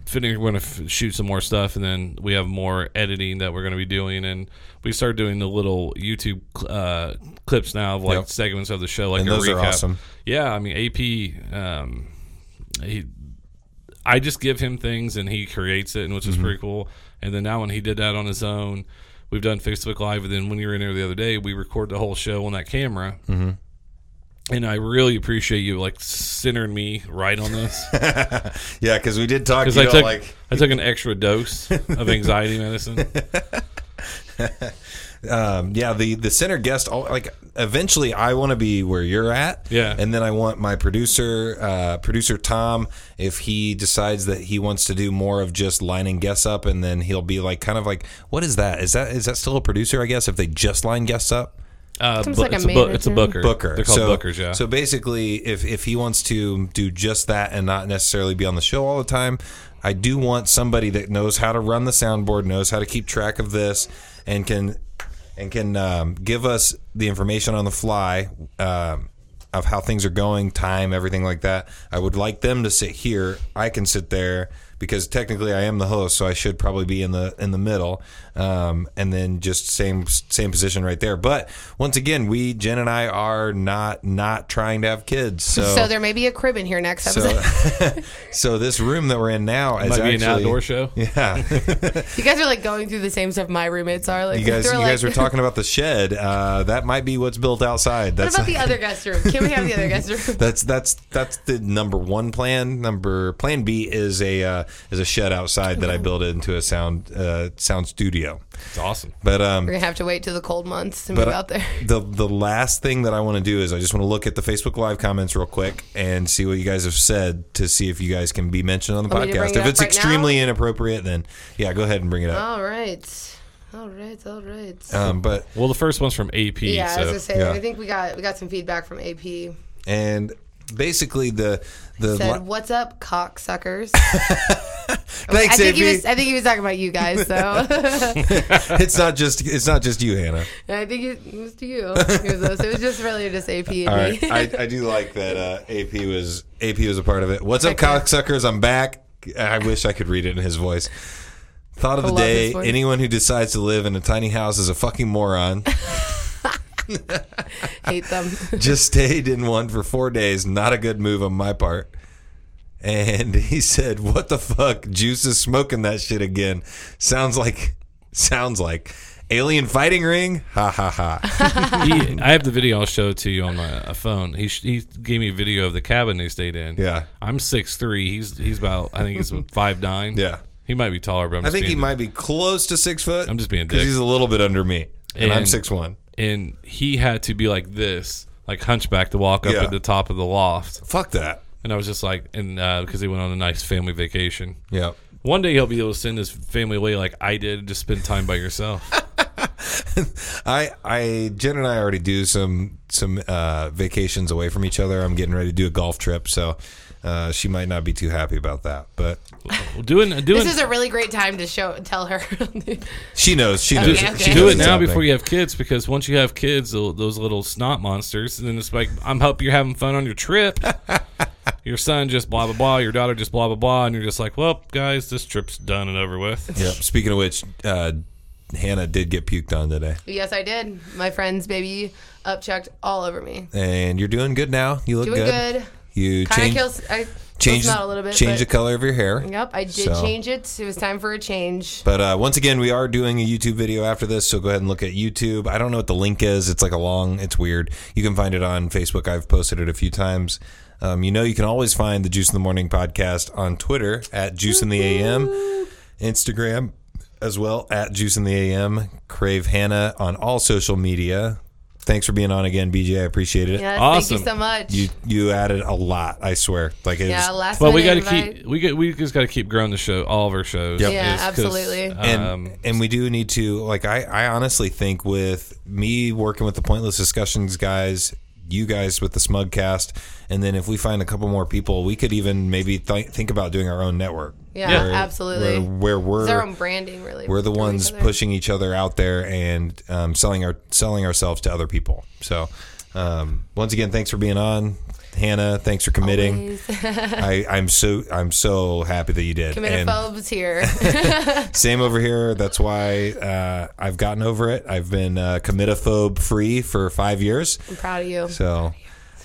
finished. We're gonna f- shoot some more stuff, and then we have more editing that we're gonna be doing. And we started doing the little YouTube uh, clips now of like yep. segments of the show, like and a those recap. Are awesome. Yeah, I mean A P. Um, he, I just give him things, and he creates it, and which is mm-hmm. pretty cool. And then now when he did that on his own. We've done Facebook Live, and then when you were in there the other day, we record the whole show on that camera. Mm-hmm. And I really appreciate you like centering me right on this. Yeah, because we did talk. Because I took like I took an extra dose of anxiety medicine. um, yeah, the the center guest. All, like eventually, I want to be where you're at. Yeah, and then I want my producer, uh, producer Tom, if he decides that he wants to do more of just lining guests up, and then he'll be like, kind of like, what is that? Is that is that still a producer? I guess if they just line guests up. Uh, bu- like it's, a bu- it's a booker. Booker. They're called so, bookers, yeah. So basically, if, if he wants to do just that and not necessarily be on the show all the time, I do want somebody that knows how to run the soundboard, knows how to keep track of this, and can and can um, give us the information on the fly um, of how things are going, time, everything like that. I would like them to sit here. I can sit there because technically I am the host, so I should probably be in the in the middle, um, and then just same same position right there. But once again, we Jen and I are not not trying to have kids, so, so there may be a crib in here next episode. So, so this room that we're in now is might actually be an outdoor show. Yeah, you guys are like going through the same stuff my roommates are. Like you guys, you like, guys were talking about the shed. Uh, that might be what's built outside. That's what about the other guest room? Can we have the other guest room? that's that's that's the number one plan. Number plan B is a. Uh, Is a shed outside that I built into a sound uh, sound studio. It's awesome, but um, we're gonna have to wait till the cold months to move out there. The the last thing that I want to do is I just want to look at the Facebook Live comments real quick and see what you guys have said to see if you guys can be mentioned on the want podcast. It if it's right extremely now? Inappropriate, then yeah, go ahead and bring it up. All right, all right, all right. Um, but well, the first one's from A P. Yeah, so. I was gonna say yeah. I think we got we got some feedback from A P and. Basically, the the said, li- "What's up, cocksuckers?" Thanks, I think A P. He was. I think he was talking about you guys. So it's not just it's not just you, Hannah. I think it was to you. It was, it was just really just A P and all me. Right. I, I do like that uh, A P was A P was a part of it. What's up, cocksuckers? I'm back. I wish I could read it in his voice. Thought of the day: anyone who decides to live in a tiny house is a fucking moron. Hate them. Just stayed in one for four days. Not a good move on my part. And he said, "What the fuck? Juice is smoking that shit again. Sounds like, sounds like alien fighting ring. Ha ha ha." he, I have the video. I'll show it to you on my uh, phone. He he gave me a video of the cabin they stayed in. Yeah, I'm six three. He's he's about. I think he's five nine. Yeah, he might be taller, but I'm I just think he dick. might be close to six foot. I'm just being because he's a little bit under me, and, and I'm six one. And he had to be like this, like hunchback to walk up yeah. at the top of the loft. Fuck that. And I was just like, and because uh, he went on a nice family vacation. Yeah. One day he'll be able to send his family away like I did, just spend time by yourself. I, I, Jen and I already do some some uh, vacations away from each other. I'm getting ready to do a golf trip, so uh, she might not be too happy about that. But doing doing this is a really great time to show tell her. She knows. She knows. Okay, okay. She knows do it now something. Before you have kids, because once you have kids, those little snot monsters, and then it's like, I'm hope you're having fun on your trip. Your son just blah, blah, blah. Your daughter just blah, blah, blah. And you're just like, well, guys, this trip's done and over with. Yep. Speaking of which, uh, Hannah did get puked on today. Yes, I did. My friend's baby upchucked all over me. And you're doing good now. You look doing good. good. You Kinda change, kills, I change, out a little bit, change the color of your hair. Yep, I did so. change it. It was time for a change. But uh, once again, we are doing a YouTube video after this, so go ahead and look at YouTube. I don't know what the link is. It's like a long, it's weird. You can find it on Facebook. I've posted it a few times. Um, you know, you can always find the Juice in the Morning podcast on Twitter at Juice in the A M, Instagram as well at Juice in the A M, Crave Hannah on all social media. Thanks for being on again, B J. I appreciate it. Yes, awesome. Thank you so much. You you added a lot, I swear. Like it yeah, was, last well, we got to keep we get, we just got to keep growing the show, all of our shows. Yep. Yeah, absolutely. Um, and and we do need to like I, I honestly think with me working with the Pointless Discussions guys, you guys with the Smugcast, and then if we find a couple more people, we could even maybe th- think about doing our own network. Yeah, yeah. Where, absolutely. Where, where we're it's our own branding, really. We're the ones each pushing each other out there and um, selling our selling ourselves to other people. So, um, once again, thanks for being on, Hannah. Thanks for committing. I, I'm so I'm so happy that you did. Committophobes here. Same over here. That's why uh, I've gotten over it. I've been uh, committophobe free for five years. I'm proud of you. So,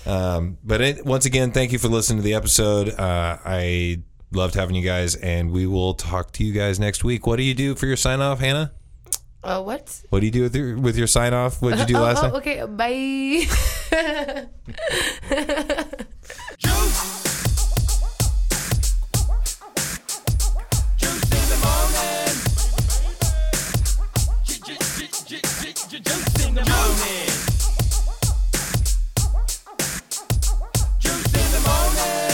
um, but it, once again, thank you for listening to the episode. Uh, I loved having you guys, and we will talk to you guys next week. What do you do for your sign off, Hannah? Uh, what? What do you do with your, with your sign off? What did you do uh, last uh, okay. time? Okay, bye. Juice. Juice in the morning. Juice in the morning. Juice in the morning.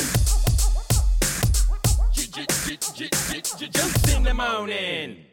Juice in the morning.